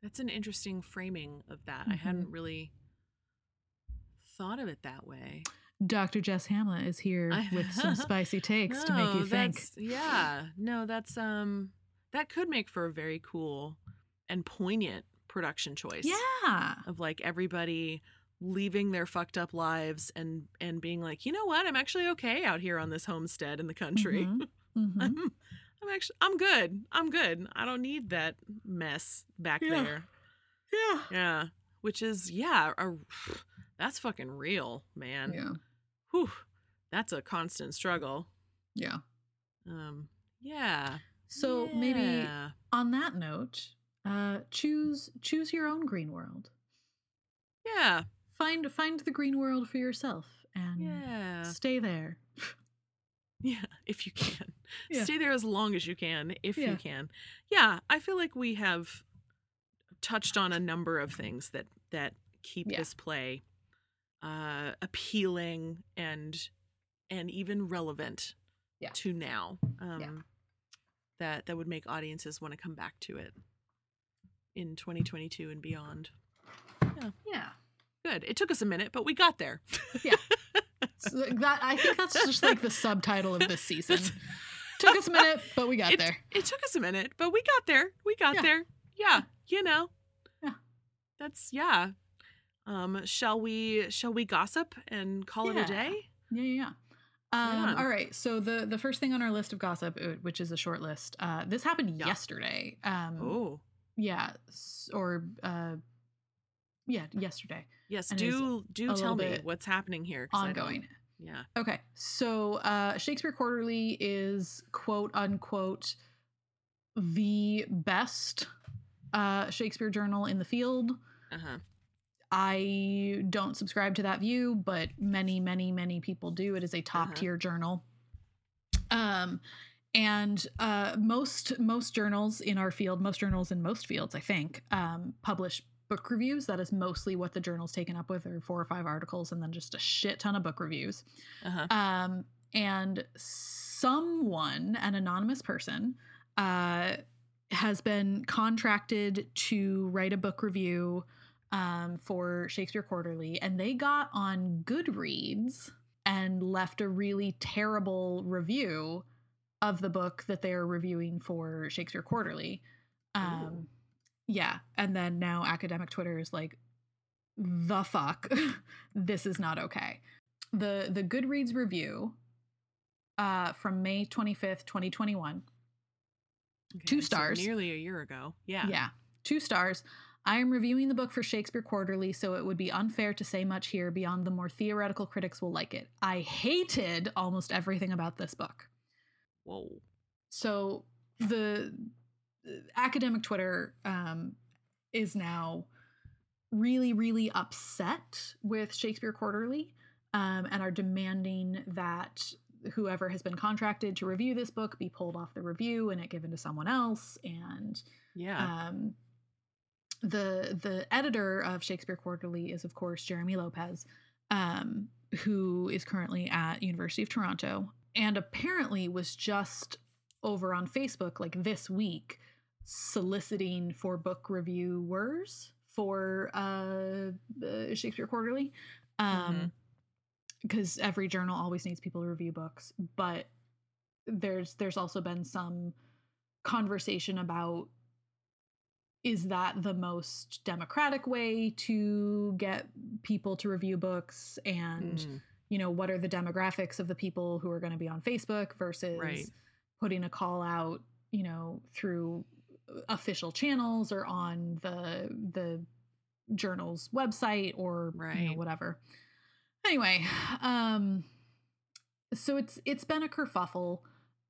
That's an interesting framing of that. Mm-hmm. I hadn't really thought of it that way. Doctor Jess Hamlet is here with some spicy takes no, to make you think. Yeah, no, that's um, that could make for a very cool and poignant production choice. Yeah, of like everybody leaving their fucked up lives and and being like, you know what, I'm actually okay out here on this homestead in the country. Mm-hmm. Mm-hmm. I'm, I'm actually, I'm good. I'm good. I don't need that mess back yeah. there. Yeah, yeah, which is yeah, a, that's fucking real, man. Yeah. Whew, that's a constant struggle. Yeah. Um, yeah. So yeah. maybe on that note, uh, choose choose your own green world. Yeah. Find find the green world for yourself and yeah. stay there. Yeah, if you can. Yeah. Stay there as long as you can, if yeah. you can. Yeah, I feel like we have touched on a number of things that, that keep yeah. this play uh, appealing and and even relevant yeah. to now. Um, yeah. That that would make audiences want to come back to it in twenty twenty-two and beyond. Yeah. Yeah. Good. It took us a minute, but we got there. Yeah. So that I think that's just like the subtitle of this season. Took us a minute, but we got it, there. It took us a minute, but we got there. We got yeah. there. Yeah. You know. Yeah. That's yeah. Um, shall we shall we gossip and call yeah. it a day? Yeah, yeah, yeah. Um, yeah. All right. So the, the first thing on our list of gossip, which is a short list, uh, this happened yeah. yesterday. Um, oh. Yeah. Or, uh, yeah, yesterday. Yes. And do do tell me what's happening here. Ongoing. Yeah. Okay. So uh, Shakespeare Quarterly is, quote, unquote, the best uh, Shakespeare journal in the field. Uh-huh. I don't subscribe to that view, but many, many, many people do. It is a top tier uh-huh. journal. Um, and uh, most most journals in our field, most journals in most fields, I think, um, publish book reviews. That is mostly what the journal's taken up with, are four or five articles and then just a shit ton of book reviews. Uh-huh. Um, and someone, an anonymous person, uh, has been contracted to write a book review Um, for Shakespeare Quarterly, and they got on Goodreads and left a really terrible review of the book that they are reviewing for Shakespeare Quarterly. Um, yeah, and then now academic Twitter is like, the fuck, this is not okay. The the Goodreads review uh, from May twenty-fifth, twenty twenty-one, okay, two stars. So nearly a year ago. Yeah. Yeah, two stars. I am reviewing the book for Shakespeare Quarterly, so it would be unfair to say much here beyond the more theoretical critics will like it. I hated almost everything about this book. Whoa. So the academic Twitter um, is now really, really upset with Shakespeare Quarterly um, and are demanding that whoever has been contracted to review this book be pulled off the review and it given to someone else. And yeah. Um, The the editor of Shakespeare Quarterly is, of course, Jeremy Lopez, um, who is currently at University of Toronto and apparently was just over on Facebook like this week soliciting for book reviewers for uh, uh, Shakespeare Quarterly. Um, mm-hmm. because every journal always needs people to review books, but there's there's also been some conversation about, is that the most democratic way to get people to review books? And, mm. you know, what are the demographics of the people who are going to be on Facebook versus right. putting a call out, you know, through official channels or on the the journal's website or right. you know, whatever. Anyway, um, so it's it's been a kerfuffle.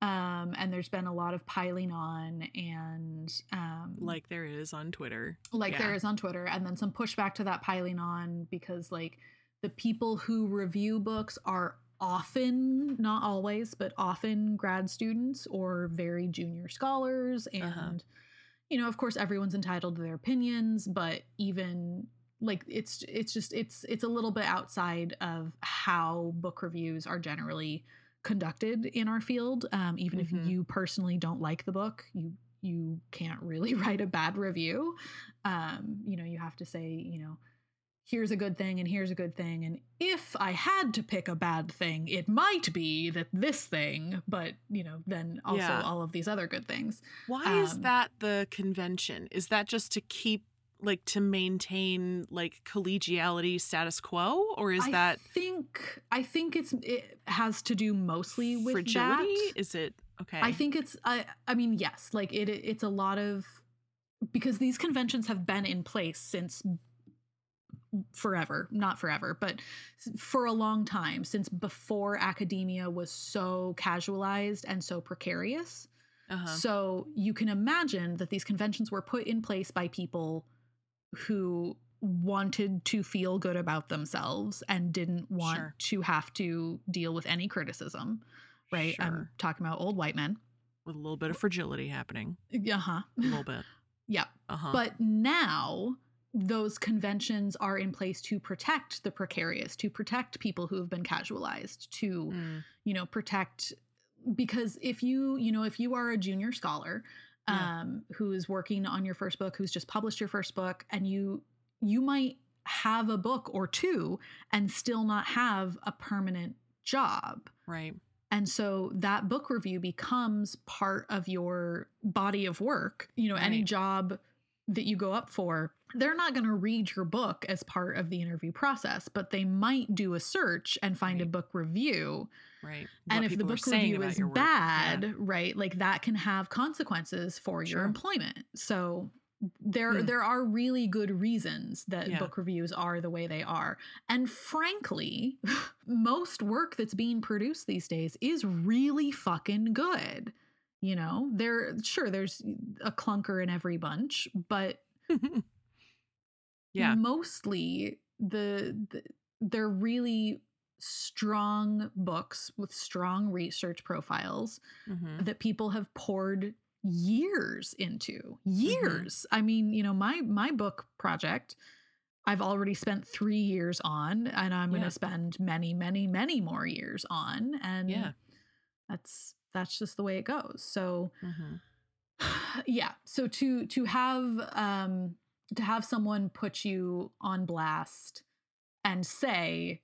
Um, and there's been a lot of piling on and, um, like there is on Twitter, like yeah. there is on Twitter. And then some pushback to that piling on, because like the people who review books are often, not always, but often grad students or very junior scholars. And, uh-huh. you know, of course everyone's entitled to their opinions, but even like, it's, it's just, it's, it's a little bit outside of how book reviews are generally conducted in our field. Um, even mm-hmm. if you personally don't like the book, you you can't really write a bad review. Um, you know, you have to say, you know, here's a good thing and here's a good thing. And if I had to pick a bad thing, it might be that this thing, but, you know, then also yeah. all of these other good things. Why um, is that the convention? Is that just to keep, like, to maintain like collegiality, status quo, or is I that think I think it's it has to do mostly with fragility? That. Is it okay? I think it's I I mean yes, like it it's a lot of, because these conventions have been in place since forever, not forever, but for a long time, since before academia was so casualized and so precarious. Uh-huh. So you can imagine that these conventions were put in place by people who wanted to feel good about themselves and didn't want sure. to have to deal with any criticism, right? Sure. I'm talking about old white men. With a little bit of fragility happening. Uh-huh. A little bit. Yeah. Uh-huh. But now those conventions are in place to protect the precarious, to protect people who have been casualized, to, mm. you know, protect... Because if you, you know, if you are a junior scholar um, yeah. who is working on your first book, who's just published your first book, and you, you might have a book or two and still not have a permanent job. Right. And so that book review becomes part of your body of work. You know, right. any job that you go up for, they're not going to read your book as part of the interview process, but they might do a search and find right. a book review. Right. What and if the book review is bad, yeah. right, like that can have consequences for sure. your employment. So there, mm. there are really good reasons that yeah. book reviews are the way they are. And frankly, most work that's being produced these days is really fucking good. You know, there, sure, there's a clunker in every bunch, but yeah, mostly the, the they're really strong books with strong research profiles mm-hmm. that people have poured years into. Years. Mm-hmm. I mean, you know, my my book project, I've already spent three years on, and I'm yeah. going to spend many, many, many more years on, and yeah, that's. That's just the way it goes. So, mm-hmm. yeah. So to to have um, to have someone put you on blast and say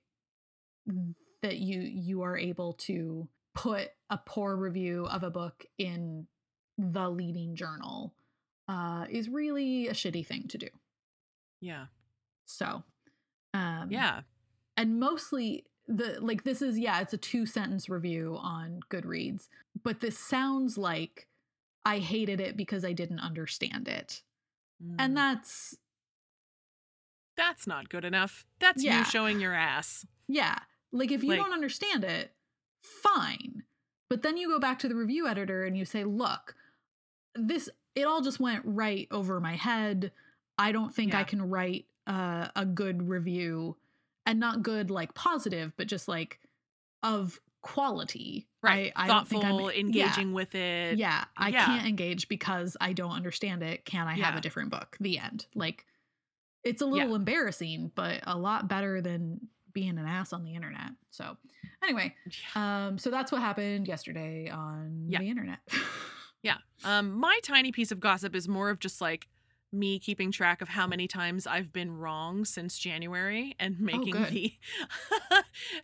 that you you are able to put a poor review of a book in the leading journal uh, is really a shitty thing to do. Yeah. So. Um, yeah. And mostly. The like this is yeah it's a two sentence review on Goodreads, but this sounds like I hated it because I didn't understand it, mm. and that's that's not good enough. That's yeah. you showing your ass. Yeah, like if you like, don't understand it, fine, but then you go back to the review editor and you say, look, this it all just went right over my head. I don't think yeah. I can write uh, a good review. And not good, like positive, but just like of quality. Right. I, I Thoughtful, don't think I'm, engaging yeah. with it. Yeah. I yeah. can't engage because I don't understand it. Can I yeah. have a different book? The end. Like, it's a little yeah. embarrassing, but a lot better than being an ass on the internet. So anyway, um, so that's what happened yesterday on yeah. the internet. yeah. Um, my tiny piece of gossip is more of just like me keeping track of how many times I've been wrong since January and making oh, the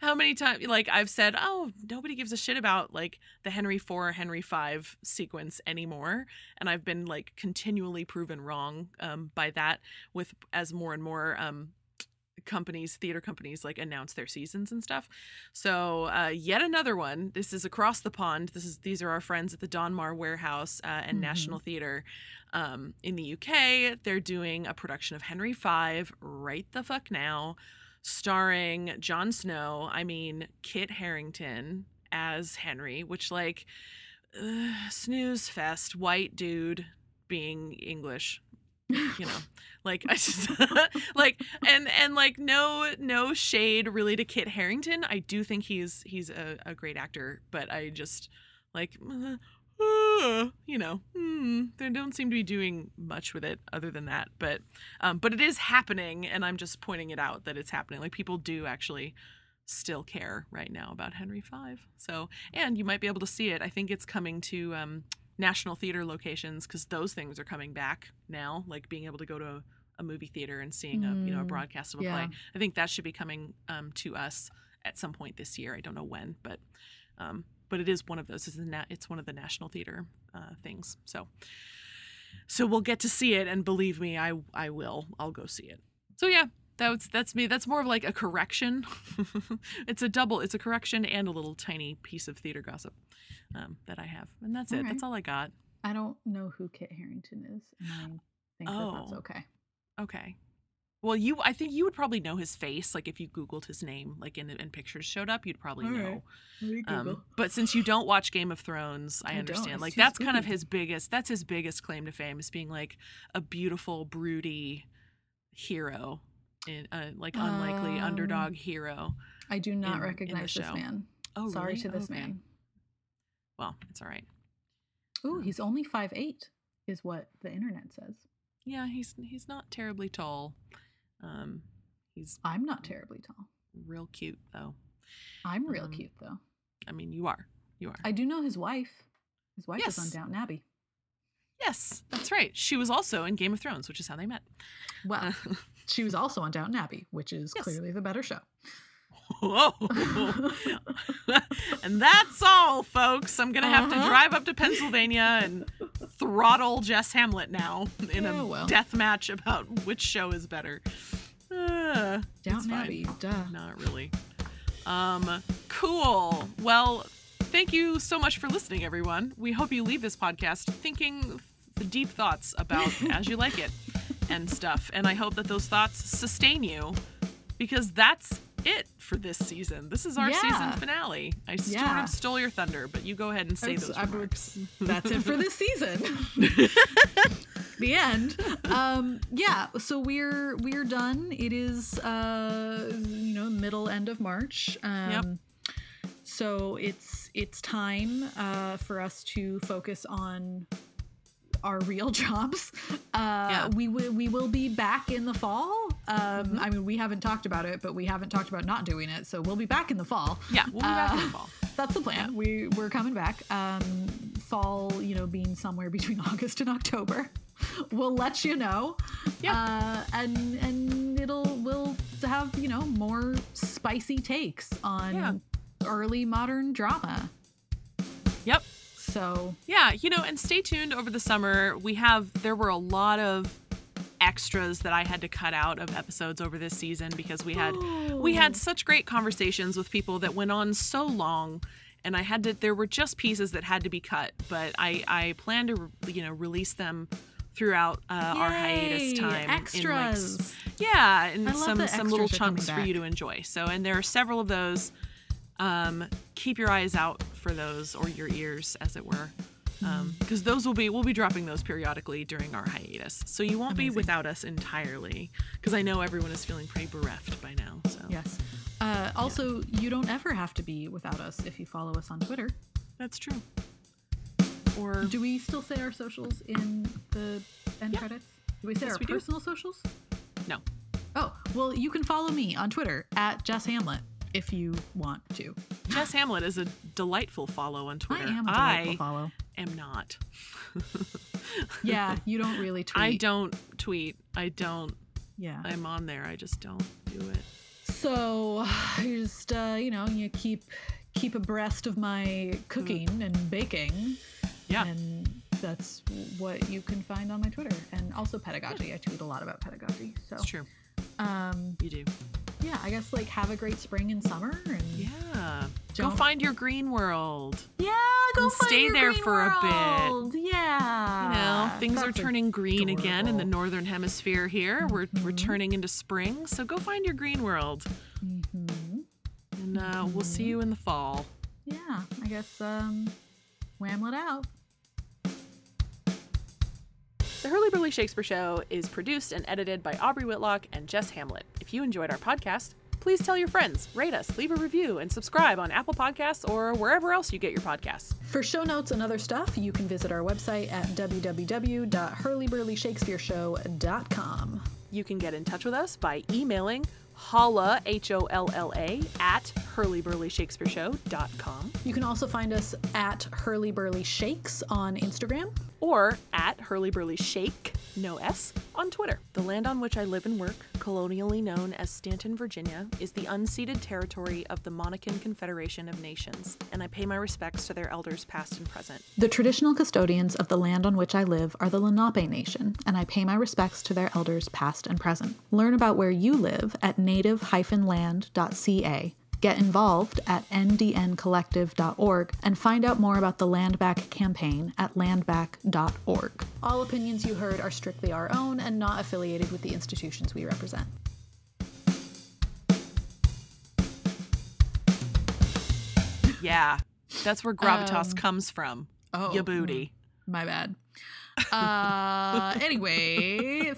how many times like I've said, oh, nobody gives a shit about like the Henry four or Henry five sequence anymore. And I've been like continually proven wrong um, by that with as more and more um, companies, theater companies like announce their seasons and stuff. So uh, yet another one. This is across the pond. This is these are our friends at the Donmar Warehouse uh, and mm-hmm. National Theater. Um, in the U K, they're doing a production of Henry V right the fuck now, starring Jon Snow. I mean, Kit Harington as Henry, which like uh, snooze fest, white dude being English. You know, like I just like and and like no no shade really to Kit Harington. I do think he's he's a, a great actor, but I just like uh, uh, you know mm, they don't seem to be doing much with it other than that. But um, but it is happening, and I'm just pointing it out that it's happening. Like people do actually still care right now about Henry V. So and you might be able to see it. I think it's coming to. Um, National theater locations because those things are coming back now, like being able to go to a, a movie theater and seeing a you know a broadcast of a yeah. play. I think that should be coming um, to us at some point this year. I don't know when, but um, but it is one of those. It's, na- it's one of the National Theater uh, things. So so we'll get to see it, and believe me, I I will. I'll go see it. So yeah, that's that's me. That's more of like a correction. It's a double. It's a correction and a little tiny piece of theater gossip. Um, that I have. And that's all it. Right. That's all I got. I don't know who Kit Harington is. And I think oh. that that's okay. Okay. Well, you, I think you would probably know his face. Like if you Googled his name, like in, in pictures showed up, you'd probably all know. Right. Um, but since you don't watch Game of Thrones, I, I understand. Like that's spooky. Kind of his biggest, that's his biggest claim to fame is being like a beautiful, broody hero. In, uh, like unlikely um, underdog hero. I do not in, recognize in this man. Oh, Sorry really? to this okay. man. Well, it's all right. Ooh, he's only five eight, is what the internet says. Yeah, he's he's not terribly tall. Um, he's I'm not terribly tall. Real cute though. I'm real um, cute though. I mean, you are. You are. I do know his wife. His wife yes. is on Downton Abbey. Yes, that's right. She was also in Game of Thrones, which is how they met. Well, she was also on Downton Abbey, which is yes. clearly the better show. Whoa. And that's all, folks. I'm gonna have uh-huh. to drive up to Pennsylvania and throttle Jess Hamlet now in a oh, well. death match about which show is better. Uh, Downton Abbey, duh. Not really. Um, cool. Well, thank you so much for listening, everyone. We hope you leave this podcast thinking th- deep thoughts about As You Like It and stuff. And I hope that those thoughts sustain you because that's it for this season. This is our yeah. season finale. I sort yeah. of stole your thunder, but you go ahead and say those remarks. That's it for this season. The end. Um, yeah. So we're we're done. It is uh, you know middle end of March. Um, yep. So it's it's time uh, for us to focus on our real jobs. Uh, yeah. We will we will be back in the fall. Um, mm-hmm. I mean, we haven't talked about it, but we haven't talked about not doing it. So we'll be back in the fall. Yeah, we'll be uh, back in the fall. That's the plan. Yeah. We, we're coming back. Um, fall, you know, being somewhere between August and October. We'll let you know. Yeah. Uh, and and it'll we'll have, you know, more spicy takes on yeah. early modern drama. Yep. So. Yeah, you know, and stay tuned over the summer. We have, there were a lot of extras that I had to cut out of episodes over this season because we had Ooh. we had such great conversations with people that went on so long, and I had to there were just pieces that had to be cut, but I I plan to you know release them throughout uh, our hiatus time. Extras, in like, yeah, and some some little chunks for you to enjoy. So, and there are several of those. Um, keep your eyes out for those, or your ears, as it were. Um, because those will be, we'll be dropping those periodically during our hiatus. So you won't Amazing. be without us entirely, because I know everyone is feeling pretty bereft by now. So. Yes. Uh, also, yeah. you don't ever have to be without us if you follow us on Twitter. That's true. Or do we still say our socials in the end yeah. credits? Do we say yes, our we personal do. socials? No. Oh, well, you can follow me on Twitter at Jess Hamlet. If you want to. Jess Hamlet is a delightful follow on Twitter. I am a delightful I follow. am not. Yeah, you don't really tweet. I don't tweet. I don't. Yeah. I'm on there. I just don't do it. So you just, uh, you know, you keep keep abreast of my cooking mm. and baking. Yeah. And that's what you can find on my Twitter. And also pedagogy. Yeah. I tweet a lot about pedagogy. So. It's true. Um, you do. Yeah, I guess, like, have a great spring and summer. And yeah. Go find your green world. Yeah, go find your green world. Stay there for a bit. Yeah. You know, things are turning green again in the northern hemisphere here. Mm-hmm. We're, we're turning into spring. So go find your green world. Mm-hmm. And uh, mm-hmm. we'll see you in the fall. Yeah, I guess um, whamlet out. The Hurly Burly Shakespeare Show is produced and edited by Aubrey Whitlock and Jess Hamlet. If you enjoyed our podcast, please tell your friends, rate us, leave a review, and subscribe on Apple Podcasts or wherever else you get your podcasts. For show notes and other stuff, you can visit our website at w w w dot hurly burly shakespeare show dot com. You can get in touch with us by emailing holla, H O L L A, at hurly burly shakespeare show dot com. You can also find us at hurlyburlyshakes on Instagram. Or at hurlyburlyshake, no S, on Twitter. The land on which I live and work, colonially known as Stanton, Virginia, is the unceded territory of the Monacan Confederation of Nations, and I pay my respects to their elders past and present. The traditional custodians of the land on which I live are the Lenape Nation, and I pay my respects to their elders past and present. Learn about where you live at native dash land dot c a. Get involved at n d n collective dot org and find out more about the Land Back campaign at land back dot org. All opinions you heard are strictly our own and not affiliated with the institutions we represent. Yeah, that's where gravitas um, comes from. Oh, your booty. My bad. Uh, anyway...